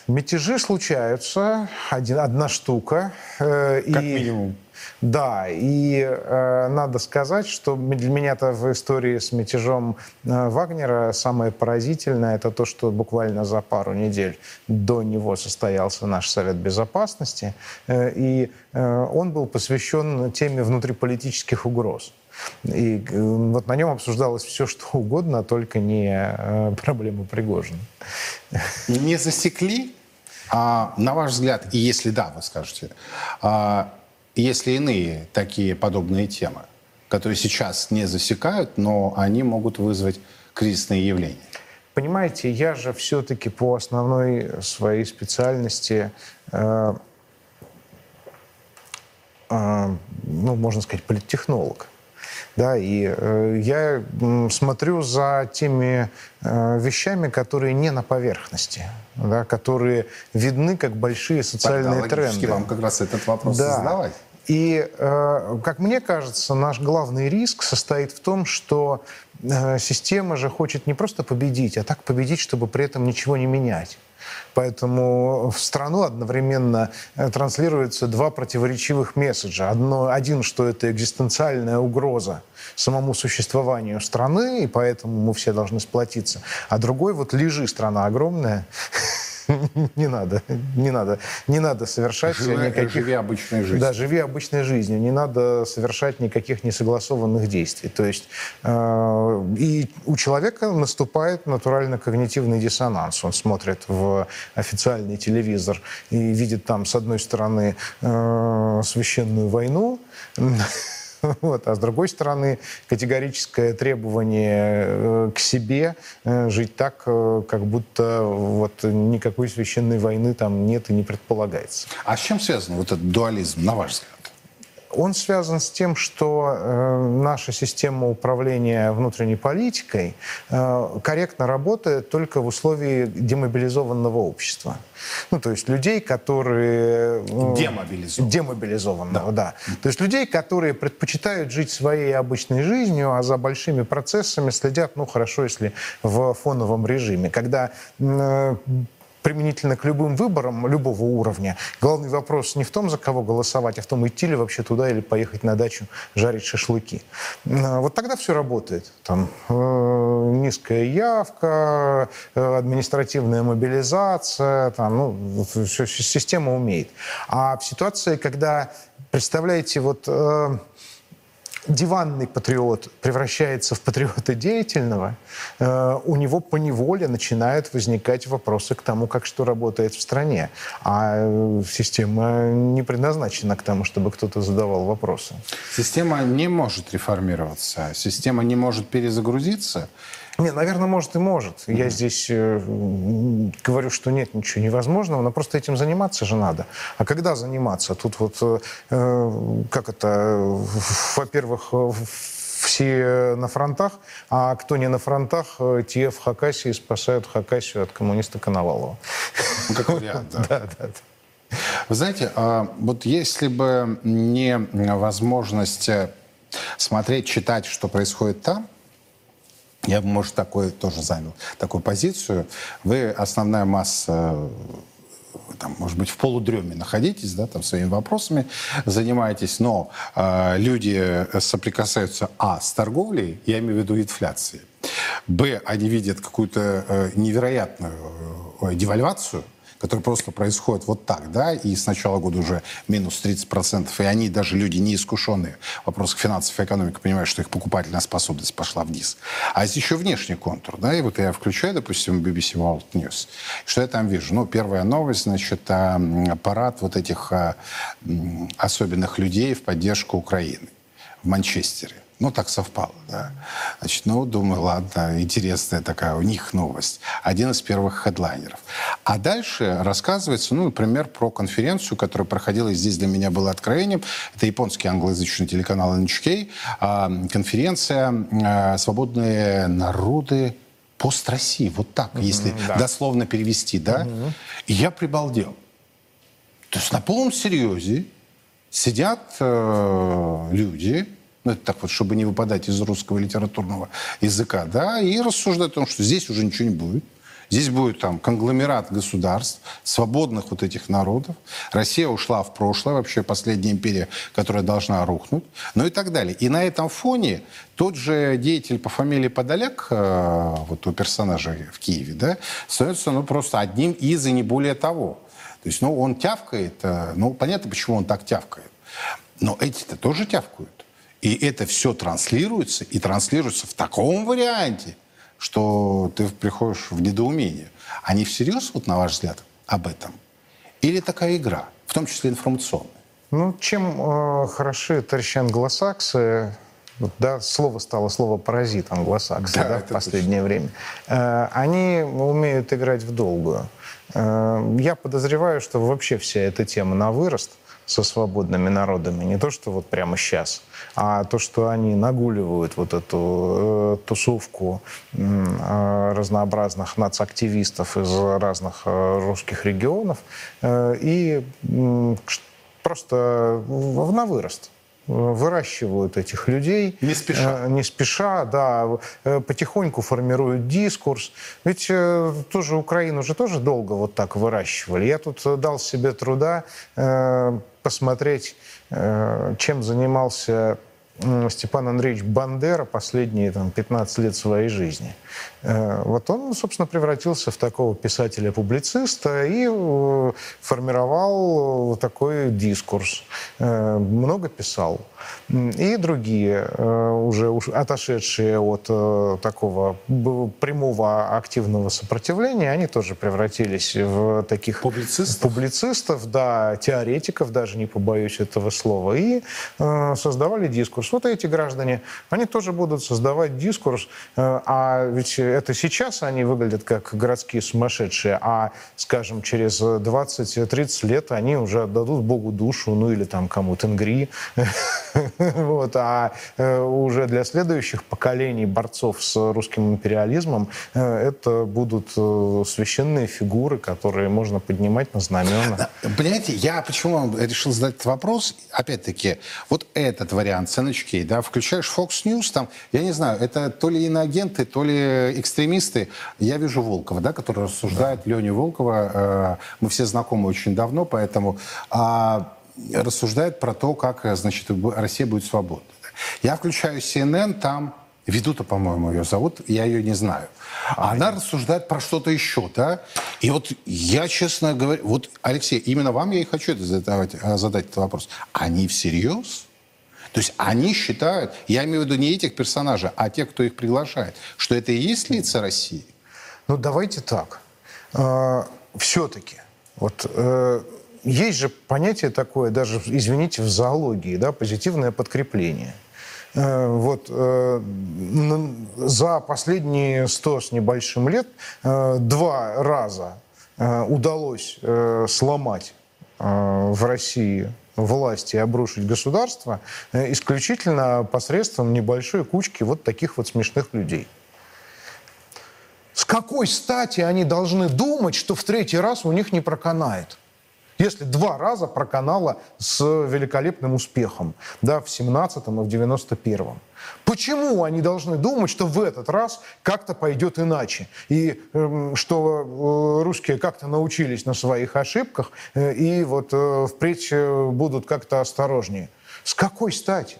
Мятежи случаются. Один, одна штука. Как и... минимум. Да, и э, надо сказать, что для меня-то в истории с мятежом э, Вагнера самое поразительное – это то, что буквально за пару недель до него состоялся наш Совет Безопасности, э, и э, он был посвящен теме внутриполитических угроз. И э, вот на нем обсуждалось все, что угодно, только не э, проблема Пригожина. Не засекли? А, на ваш взгляд, и если да, вы скажете, а... Есть ли иные такие подобные темы, которые сейчас не засекают, но они могут вызвать кризисные явления? Понимаете, я же все-таки по основной своей специальности, э, э, ну, можно сказать, политтехнолог. Да, и э, я смотрю за теми э, вещами, которые не на поверхности, да, которые видны как большие социальные тренды. Логически вам как раз этот вопрос да. задавать. И, э, как мне кажется, наш главный риск состоит в том, что э, система же хочет не просто победить, а так победить, чтобы при этом ничего не менять. Поэтому в страну одновременно транслируются два противоречивых месседжа. Одно, один, что это экзистенциальная угроза самому существованию страны, и поэтому мы все должны сплотиться. А другой, вот лежи, страна огромная, не надо, не надо, не надо совершать никаких... Живи обычной жизнью. Да, живи обычной жизнью. Не надо совершать никаких несогласованных действий. То есть э, и у человека наступает натурально-когнитивный диссонанс. Он смотрит в официальный телевизор и видит там, с одной стороны, э, священную войну, вот, а с другой стороны, категорическое требование к себе жить так, как будто вот никакой священной войны там нет и не предполагается. А с чем связан вот этот дуализм, на ваш взгляд? Он связан с тем, что э, наша система управления внутренней политикой э, корректно работает только в условии демобилизованного общества. Ну, то есть людей, которые... Э, Демобилизован. Демобилизованного, да. да. То есть людей, которые предпочитают жить своей обычной жизнью, а за большими процессами следят, ну, хорошо, если в фоновом режиме. Когда... Э, применительно к любым выборам любого уровня. Главный вопрос не в том, за кого голосовать, а в том, идти ли вообще туда или поехать на дачу жарить шашлыки. Вот тогда все работает. Там, э, низкая явка, э, административная мобилизация, там, ну, все, система умеет. А в ситуации, когда, представляете, вот... Э, диванный патриот превращается в патриота деятельного, э, у него поневоле начинают возникать вопросы к тому, как что работает в стране. А система не предназначена к тому, чтобы кто-то задавал вопросы. Система не может реформироваться, система не может перезагрузиться. Не, наверное, может и может. Mm-hmm. Я здесь э, говорю, что нет ничего невозможного, но просто этим заниматься же надо. А когда заниматься? Тут вот, э, как это, во-первых, все на фронтах, а кто не на фронтах, те в Хакасии спасают Хакасию от коммуниста Коновалова. Как вариант, да. Да, да, да. Вы знаете, вот если бы не возможность смотреть, читать, что происходит там, я бы, может, такой тоже занял такую позицию. Вы основная масса, там, может быть, в полудреме находитесь, да, там своими вопросами занимаетесь, но э, люди соприкасаются а с торговлей, я имею в виду инфляцией, б они видят какую-то э, невероятную э, девальвацию, которые просто происходят вот так, да, и с начала года уже минус тридцать процентов, и они, даже люди неискушенные в вопросах финансов и экономики, понимают, что их покупательная способность пошла вниз. А есть еще внешний контур, да, и вот я включаю, допустим, би би си World News, что я там вижу? Ну, первая новость, значит, парад вот этих особенных людей в поддержку Украины в Манчестере. Ну, так совпало, да. Значит, ну, думаю, ладно, интересная такая у них новость. Один из первых хедлайнеров. А дальше рассказывается, ну, например, про конференцию, которая проходила, и здесь для меня было откровением. Это японский англоязычный телеканал эн эйч кей. Конференция «Свободные народы пост России». Вот так, mm-hmm, если да. дословно перевести, да. Mm-hmm. И я прибалдел. То есть на полном серьезе сидят э, люди... Ну, это так вот, чтобы не выпадать из русского литературного языка, да, и рассуждать о том, что здесь уже ничего не будет. Здесь будет там конгломерат государств, свободных вот этих народов. Россия ушла в прошлое, вообще последняя империя, которая должна рухнуть, ну и так далее. И на этом фоне тот же деятель по фамилии Подолек, вот у персонажа в Киеве, да, становится, ну, просто одним из и не более того. То есть, ну, он тявкает, ну, понятно, почему он так тявкает. Но эти-то тоже тявкают. И это все транслируется, и транслируется в таком варианте, что ты приходишь в недоумение. Они всерьез, вот, на ваш взгляд, об этом? Или такая игра, в том числе информационная? Ну, чем э, хороши товарищи англосаксы, да, слово стало слово «паразит» англосаксы, да, да, в последнее точно. время, э, они умеют играть в долгую. Э, я подозреваю, что вообще вся эта тема на вырост. со свободными народами. Не то, что вот прямо сейчас, а то, что они нагуливают вот эту э, тусовку э, разнообразных нацактивистов из разных э, русских регионов э, и э, просто в, на вырост. Выращивают этих людей. Не спеша. Не спеша, да. Потихоньку формируют дискурс. Ведь тоже Украину же тоже долго вот так выращивали. Я тут дал себе труда посмотреть, чем занимался Степан Андреевич Бандера последние там, пятнадцать лет своей жизни. Вот он, собственно, превратился в такого писателя-публициста и формировал такой дискурс. Много писал. И другие, уже отошедшие от такого прямого активного сопротивления, они тоже превратились в таких публицистов, публицистов да, теоретиков, даже не побоюсь этого слова, и создавали дискурс. Вот эти граждане, они тоже будут создавать дискурс, а ведь это сейчас они выглядят как городские сумасшедшие, а, скажем, через двадцать-тридцать лет они уже отдадут Богу душу, ну или там кому тенгри. Вот, а уже для следующих поколений борцов с русским империализмом это будут священные фигуры, которые можно поднимать на знамена. Понимаете, я почему решил задать этот вопрос? Опять-таки, вот этот вариант эн эйч кей, да, включаешь Fox News, там, я не знаю, это то ли иноагенты, то ли экстремисты. Я вижу Волкова, да, который рассуждает, да. Леню Волкова. Мы все знакомы очень давно, поэтому... рассуждает про то, как, значит, Россия будет свободна. Я включаю си эн эн, там Ведута, по-моему, ее зовут, я ее не знаю. А она нет. рассуждает про что-то еще, да? И вот я, честно говоря, вот, Алексей, именно вам я и хочу это задавать, задать этот вопрос. Они всерьез? То есть они считают, я имею в виду не этих персонажей, а тех, кто их приглашает, что это и есть лица России? Ну, давайте так. Все-таки, вот... Есть же понятие такое, даже, извините, в зоологии, да, позитивное подкрепление. Вот за последние сто с небольшим лет два раза удалось сломать в России власти и обрушить государство исключительно посредством небольшой кучки вот таких вот смешных людей. С какой стати они должны думать, что в третий раз у них не проканает? Если два раза проканало с великолепным успехом, да, в семнадцатом и в девяносто первом. Почему они должны думать, что в этот раз как-то пойдет иначе? И э, что э, русские как-то научились на своих ошибках, э, и вот э, впредь будут как-то осторожнее? С какой стати?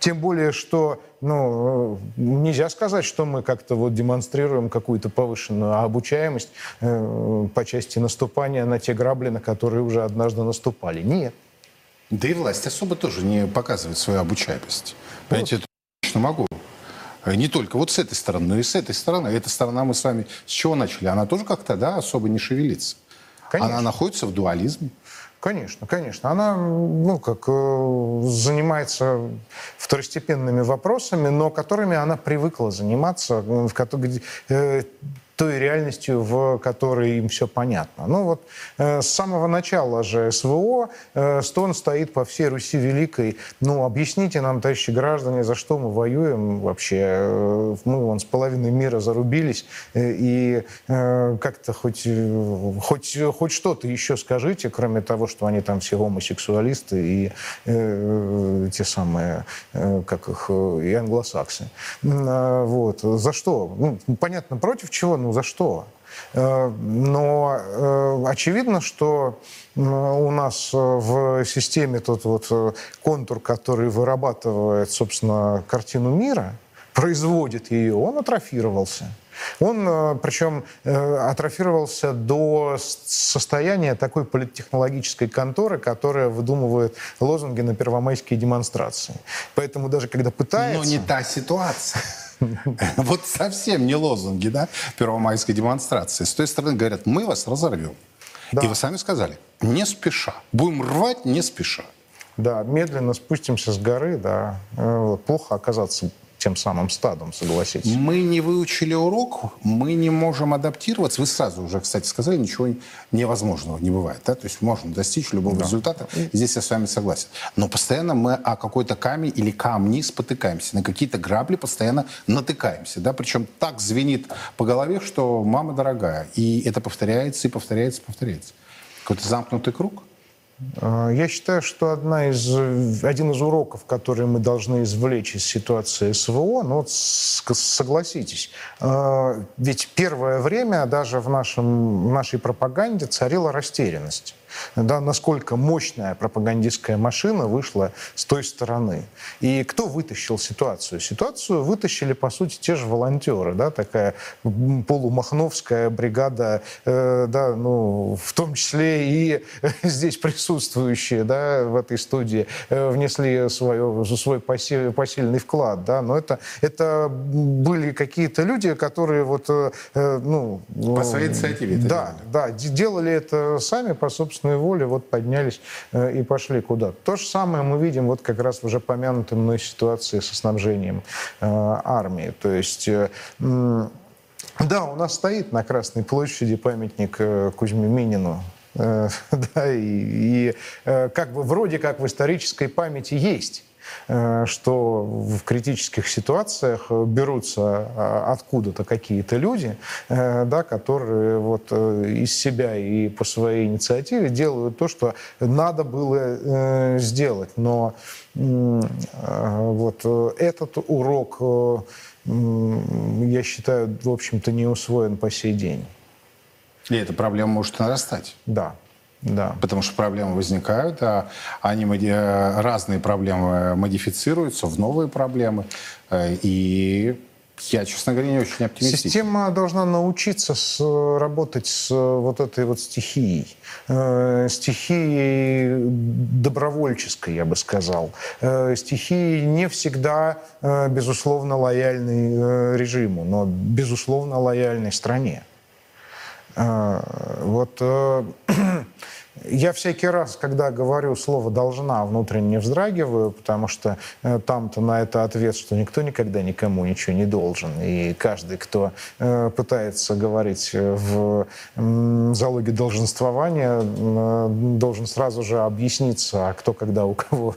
Тем более, что ну, нельзя сказать, что мы как-то вот демонстрируем какую-то повышенную обучаемость э, по части наступания на те грабли, на которые уже однажды наступали. Нет. Да и власть особо тоже не показывает свою обучаемость. Вот. Понимаете, это точно могу. Не только вот с этой стороны, но и с этой стороны. Эта сторона мы с вами с чего начали? Она тоже как-то, да, особо не шевелится. Конечно. Она находится в дуализме. Конечно, конечно. Она, ну, как, занимается второстепенными вопросами, но которыми она привыкла заниматься, в которой, той реальностью, в которой им все понятно. Ну вот э, с самого начала же СВО э, стон стоит по всей Руси Великой. Ну объясните нам, товарищи граждане, за что мы воюем вообще. Э, мы вон с половиной мира зарубились. Э, и э, как-то хоть, э, хоть, хоть что-то еще скажите, кроме того, что они там все гомосексуалисты и э, те самые, э, как их, э, и англосаксы. Э, вот. За что? Ну, понятно, против чего, ну за что? Но очевидно, что у нас в системе тот вот контур, который вырабатывает, собственно, картину мира, производит ее, он атрофировался. Он, причем, атрофировался до состояния такой политтехнологической конторы, которая выдумывает лозунги на первомайские демонстрации. Поэтому даже когда пытается... Но не та ситуация. Вот совсем не лозунги, да, первомайской демонстрации. С той стороны говорят, мы вас разорвем. Да. И вы сами сказали, не спеша. Будем рвать не спеша. Да, медленно спустимся с горы, да. Вот, плохо оказаться тем самым стадом, согласитесь. Мы не выучили урок, мы не можем адаптироваться. Вы сразу уже, кстати, сказали, ничего невозможного не бывает. Да? То есть можно достичь любого да. результата. Здесь я с вами согласен. Но постоянно мы о какой-то камень или камни спотыкаемся. На какие-то грабли постоянно натыкаемся. Да? Причем так звенит по голове, что мама дорогая. И это повторяется, и повторяется, повторяется. Какой-то замкнутый круг. Я считаю, что одна из, один из уроков, который мы должны извлечь из ситуации СВО, ну вот согласитесь, ведь первое время даже в, нашем, в нашей пропаганде царила растерянность. Да, насколько мощная пропагандистская машина вышла с той стороны. И кто вытащил ситуацию? Ситуацию вытащили, по сути, те же волонтеры. Да, такая полумахновская бригада, э, да, ну, в том числе и здесь присутствующие, да, в этой студии, э, внесли свое, свой посильный, посильный вклад. Да, но это, это были какие-то люди, которые вот, э, ну, по своей инициативе. Да, да, делали это сами, по собственному воли, вот поднялись э, и пошли куда-то. То же самое мы видим вот как раз в уже помянутой мной ситуации со снабжением э, армии. То есть... Э, э, да, у нас стоит на Красной площади памятник э, Кузьме Минину. Э, да, и и э, как бы вроде как в исторической памяти есть, что в критических ситуациях берутся откуда-то какие-то люди, да, которые вот из себя и по своей инициативе делают то, что надо было сделать. Но вот этот урок, я считаю, в общем-то, не усвоен по сей день. И эта проблема может нарастать. Да. Да. Потому что проблемы возникают, а они разные проблемы модифицируются в новые проблемы. И я, честно говоря, не очень оптимистичен. Система должна научиться с, работать с вот этой вот стихией. Э, стихией добровольческой, я бы сказал. Э, стихией не всегда, э, безусловно, лояльной э, режиму, но, безусловно, лояльной стране. Вот я всякий раз, когда говорю слово «должна», внутренне вздрагиваю, потому что там-то на это ответ, что никто никогда никому ничего не должен. И каждый, кто пытается говорить в залоге долженствования, должен сразу же объясниться, а кто когда у кого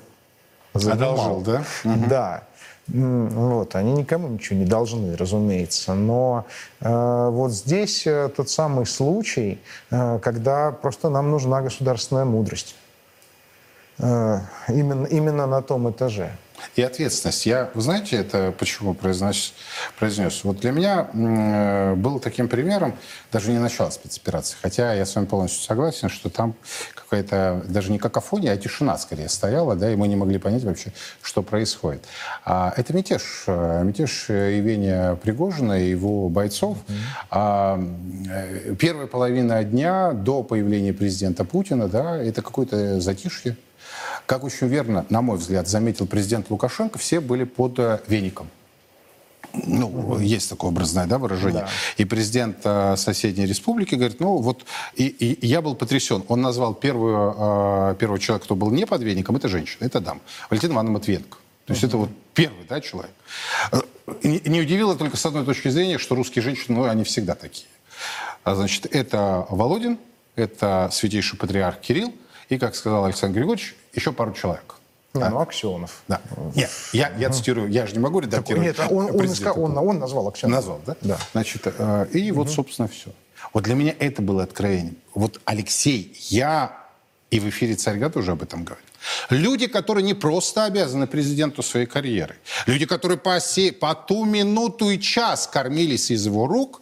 задолжал. Да? Да. Вот, они никому ничего не должны, разумеется. Но э, вот здесь э, тот самый случай, э, когда просто нам нужна государственная мудрость. Э, именно, именно на том этаже. И ответственность. Я, вы знаете, это почему произнес? произнес? Вот для меня э, был таким примером даже не начало спецоперации. Хотя я с вами полностью согласен, что там какая-то даже не какофония, а тишина скорее стояла, да, и мы не могли понять вообще, что происходит. А это мятеж. Мятеж Евгения Пригожина и его бойцов. Mm-hmm. а, первая половина дня до появления президента Путина, да, это какое-то затишье. Как очень верно, на мой взгляд, заметил президент Лукашенко, все были под веником. Ну, есть такое образное, да, выражение. Да. И президент э, соседней республики говорит, ну вот, и, и я был потрясен. Он назвал первую, э, первого человека, кто был не под веником, это женщина, это дама, Валентина Ивановна Матвиенко. То есть mm-hmm. это вот первый, да, человек. Не, не удивило только с одной точки зрения, что русские женщины, ну, они всегда такие. Значит, это Володин, это святейший патриарх Кирилл, и, как сказал Александр Григорьевич, еще пару человек. Не, а? Ну, Аксенов. Да. Нет, я, я угу. цитирую, я же не могу редактировать. Нет, он, он, иска, он, он назвал Аксенова. Назвал, да? Да. Значит, э, и угу. вот, собственно, все. Вот для меня это было откровение. Вот, Алексей, я и в эфире «Царьга» тоже об этом говорю. Люди, которые не просто обязаны президенту своей карьеры, люди, которые по, осе, по ту минуту и час кормились из его рук,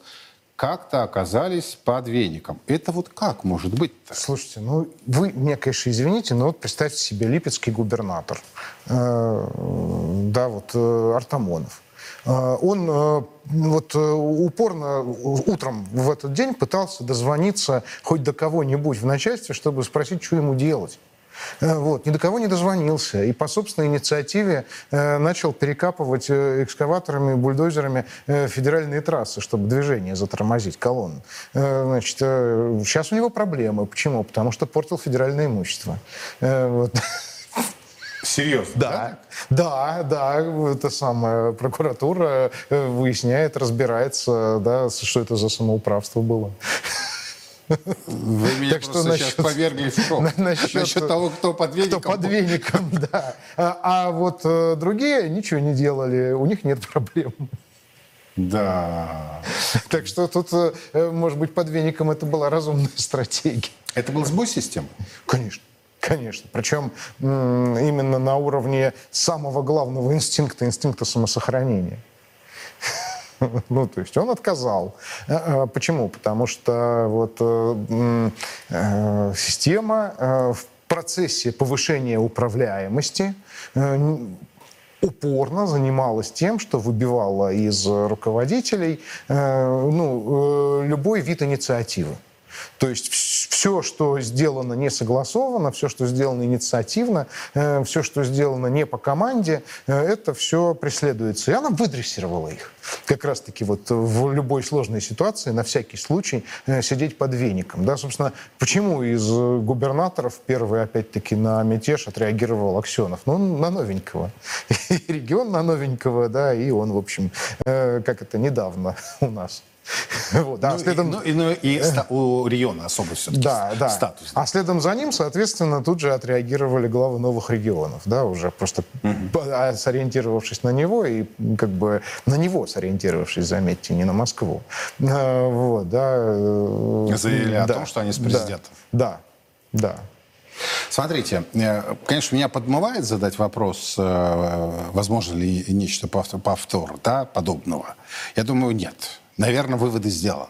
как-то оказались под веником. Это вот как может быть-то? Слушайте, ну вы меня, конечно, извините, но вот представьте себе липецкий губернатор, э, да, вот э, Артамонов. Э, он э, вот э, упорно утром в этот день пытался дозвониться хоть до кого-нибудь в начальстве, чтобы спросить, что ему делать. Вот, ни до кого не дозвонился. И по собственной инициативе э, начал перекапывать экскаваторами и бульдозерами э, федеральные трассы, чтобы движение затормозить, колонн. Э, значит, э, сейчас у него проблемы. Почему? Потому что портил федеральное имущество. Э, вот. Серьезно? Да. Да, да, это самая прокуратура выясняет, разбирается, да, что это за самоуправство было. Вы меня так просто что насчет, сейчас повергли в шок. Насчет, насчет того, кто под веником. Кто под веником, да. А, а вот другие ничего не делали, у них нет проблем. Да. Так что тут, может быть, под веником это была разумная стратегия. Это был сбой системы? Конечно. Конечно. Причем именно на уровне самого главного инстинкта, инстинкта самосохранения. Ну, то есть он отказал. Почему? Потому что вот, э, э, система э, в процессе повышения управляемости э, упорно занималась тем, что выбивала из руководителей э, ну, э, любой вид инициативы. То есть все, что сделано не согласованно, все, что сделано инициативно, э, все, что сделано не по команде, э, это все преследуется. И она выдрессировала их. Как раз-таки вот в любой сложной ситуации на всякий случай э, сидеть под веником. Да, собственно, почему из губернаторов первый опять-таки на мятеж отреагировал Аксенов? Ну, он на новенького. И регион на новенького, да, и он, в общем, э, как это недавно у нас. Вот, да, ну, следом... и, ну, и, и ста... у региона особый все-таки да, да. статус. Да. А следом за ним, соответственно, тут же отреагировали главы новых регионов, да, уже просто mm-hmm. сориентировавшись на него и как бы на него сориентировавшись, заметьте, не на Москву. Вот, да. Заявили да. о том, что они с президентом. Да, да. да. Смотрите, конечно, меня подмывает задать вопрос, возможно ли нечто повтор, да, подобного. Я думаю, нет. Наверное, выводы сделаны.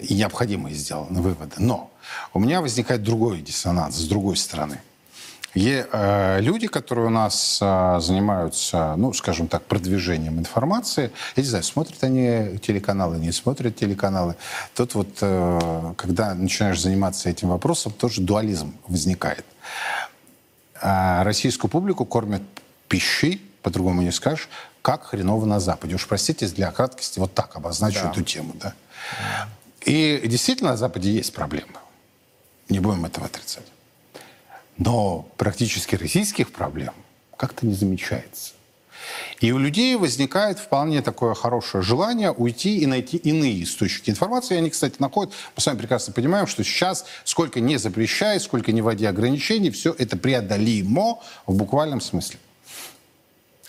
И необходимые сделаны выводы. Но у меня возникает другой диссонанс с другой стороны. И, э, люди, которые у нас э, занимаются, ну, скажем так, продвижением информации, я не знаю, смотрят они телеканалы, не смотрят телеканалы. Тут вот, э, когда начинаешь заниматься этим вопросом, тоже дуализм возникает. А российскую публику кормят пищей, по-другому не скажешь, как хреново на Западе. Уж простите, для краткости вот так обозначу да. эту тему. Да? И действительно на Западе есть проблемы. Не будем этого отрицать. Но практически российских проблем как-то не замечается. И у людей возникает вполне такое хорошее желание уйти и найти иные источники информации. И они, кстати, находят... Мы с вами прекрасно понимаем, что сейчас, сколько не запрещая, сколько не вводя ограничений, все это преодолимо в буквальном смысле.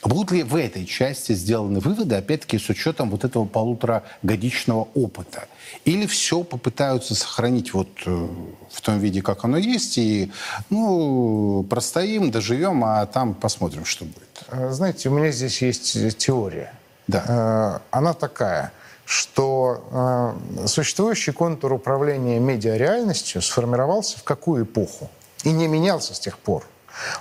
Будут ли в этой части сделаны выводы, опять-таки, с учетом вот этого полуторагодичного опыта? Или все попытаются сохранить вот в том виде, как оно есть, и, ну, простоим, доживем, а там посмотрим, что будет? Знаете, у меня здесь есть теория. Да. Она такая, что существующий контур управления медиареальностью сформировался в какую эпоху? И не менялся с тех пор.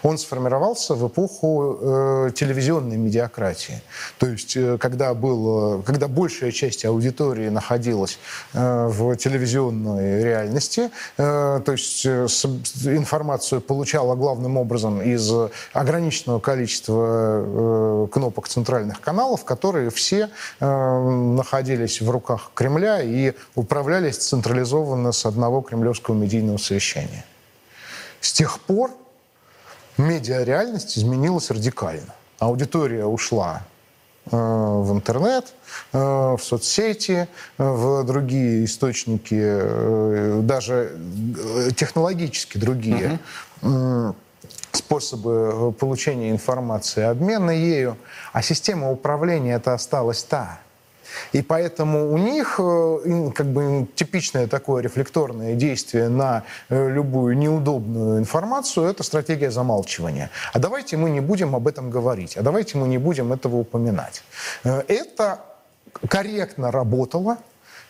Он сформировался в эпоху э, телевизионной медиакратии. То есть, э, когда, был, когда большая часть аудитории находилась э, в телевизионной реальности, э, то есть э, с, информацию получала главным образом из ограниченного количества э, кнопок центральных каналов, которые все э, находились в руках Кремля и управлялись централизованно с одного кремлевского медийного совещания. С тех пор медиареальность изменилась радикально. Аудитория ушла э, в интернет, э, в соцсети, э, в другие источники, э, даже э, технологически другие mm-hmm. э, способы получения информации, обмена ею. А система управления-то осталась та. И поэтому у них как бы типичное такое рефлекторное действие на любую неудобную информацию – это стратегия замалчивания. А давайте мы не будем об этом говорить, а давайте мы не будем этого упоминать. Это корректно работало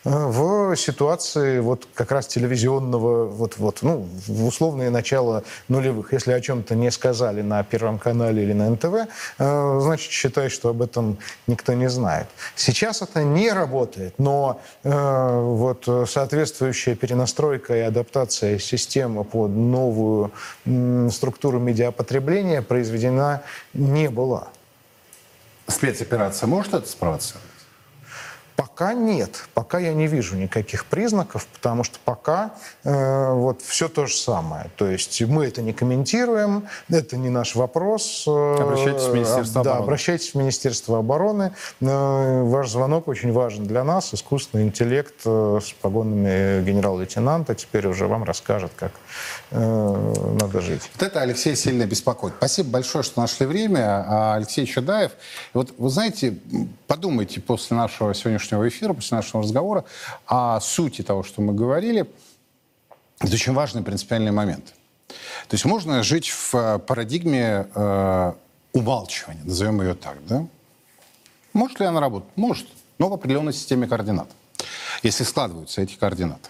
в ситуации вот как раз телевизионного, вот, вот, ну, в условное начало нулевых. Если о чем-то не сказали на Первом канале или на эн тэ вэ, э, значит, считай, что об этом никто не знает. Сейчас это не работает, но э, вот соответствующая перенастройка и адаптация системы под новую м, структуру медиапотребления произведена не была. Спецоперация может это спровоцировать? Пока нет, пока я не вижу никаких признаков, потому что пока э, вот все то же самое. То есть мы это не комментируем, это не наш вопрос. Обращайтесь в Министерство обороны. Да, обращайтесь в Министерство обороны. Ваш звонок очень важен для нас. Искусственный интеллект с погонами генерал-лейтенанта теперь уже вам расскажет, как э, надо жить. Вот это Алексей сильно беспокоит. Спасибо большое, что нашли время. Алексей Чудаев. Вот вы знаете, подумайте после нашего сегодняшнего эфира, после нашего разговора о сути того, что мы говорили. Это очень важный принципиальный момент. То есть можно жить в парадигме э, умалчивания, назовем ее так, да? Может ли она работать? Может, но в определенной системе координат, если складываются эти координаты.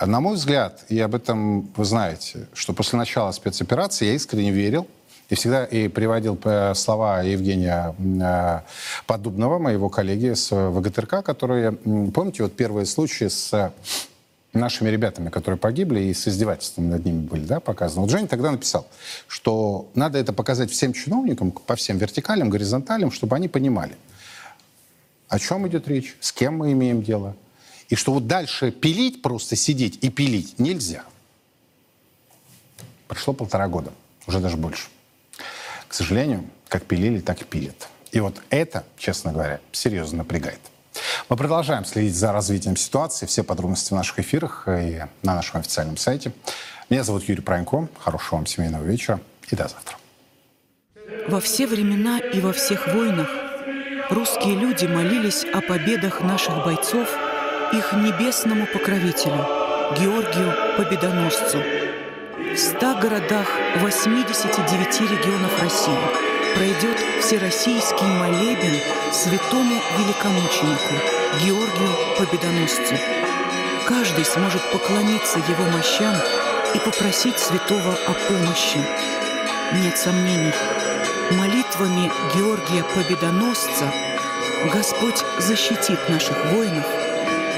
На мой взгляд, и об этом вы знаете, что после начала спецоперации я искренне верил, и всегда и приводил слова Евгения Подобного, моего коллеги с ВГТРК, которые, помните, вот первые случаи с нашими ребятами, которые погибли, и с издевательством над ними были, да, показаны. Вот Женя тогда написал, что надо это показать всем чиновникам, по всем вертикалям, горизонталям, чтобы они понимали, о чем идет речь, с кем мы имеем дело. И что вот дальше пилить, просто сидеть и пилить нельзя. Прошло полтора года, уже даже больше. К сожалению, как пилили, так и пилят. И вот это, честно говоря, серьезно напрягает. Мы продолжаем следить за развитием ситуации. Все подробности в наших эфирах и на нашем официальном сайте. Меня зовут Юрий Пронько. Хорошего вам семейного вечера и до завтра. Во все времена и во всех войнах русские люди молились о победах наших бойцов, их небесному покровителю, Георгию Победоносцу. В ста городах восьмидесяти девяти регионов России пройдет всероссийский молебен святому великомученику Георгию Победоносцу. Каждый сможет поклониться его мощам и попросить святого о помощи. Нет сомнений, молитвами Георгия Победоносца Господь защитит наших воинов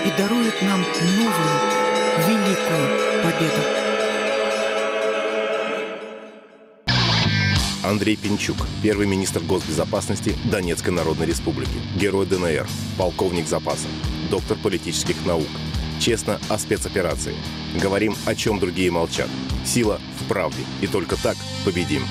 и дарует нам новую, великую победу. Андрей Пинчук, первый министр госбезопасности Донецкой Народной Республики, герой ДНР, полковник запаса, доктор политических наук. Честно о спецоперации. Говорим, о чем другие молчат. Сила в правде. И только так победим.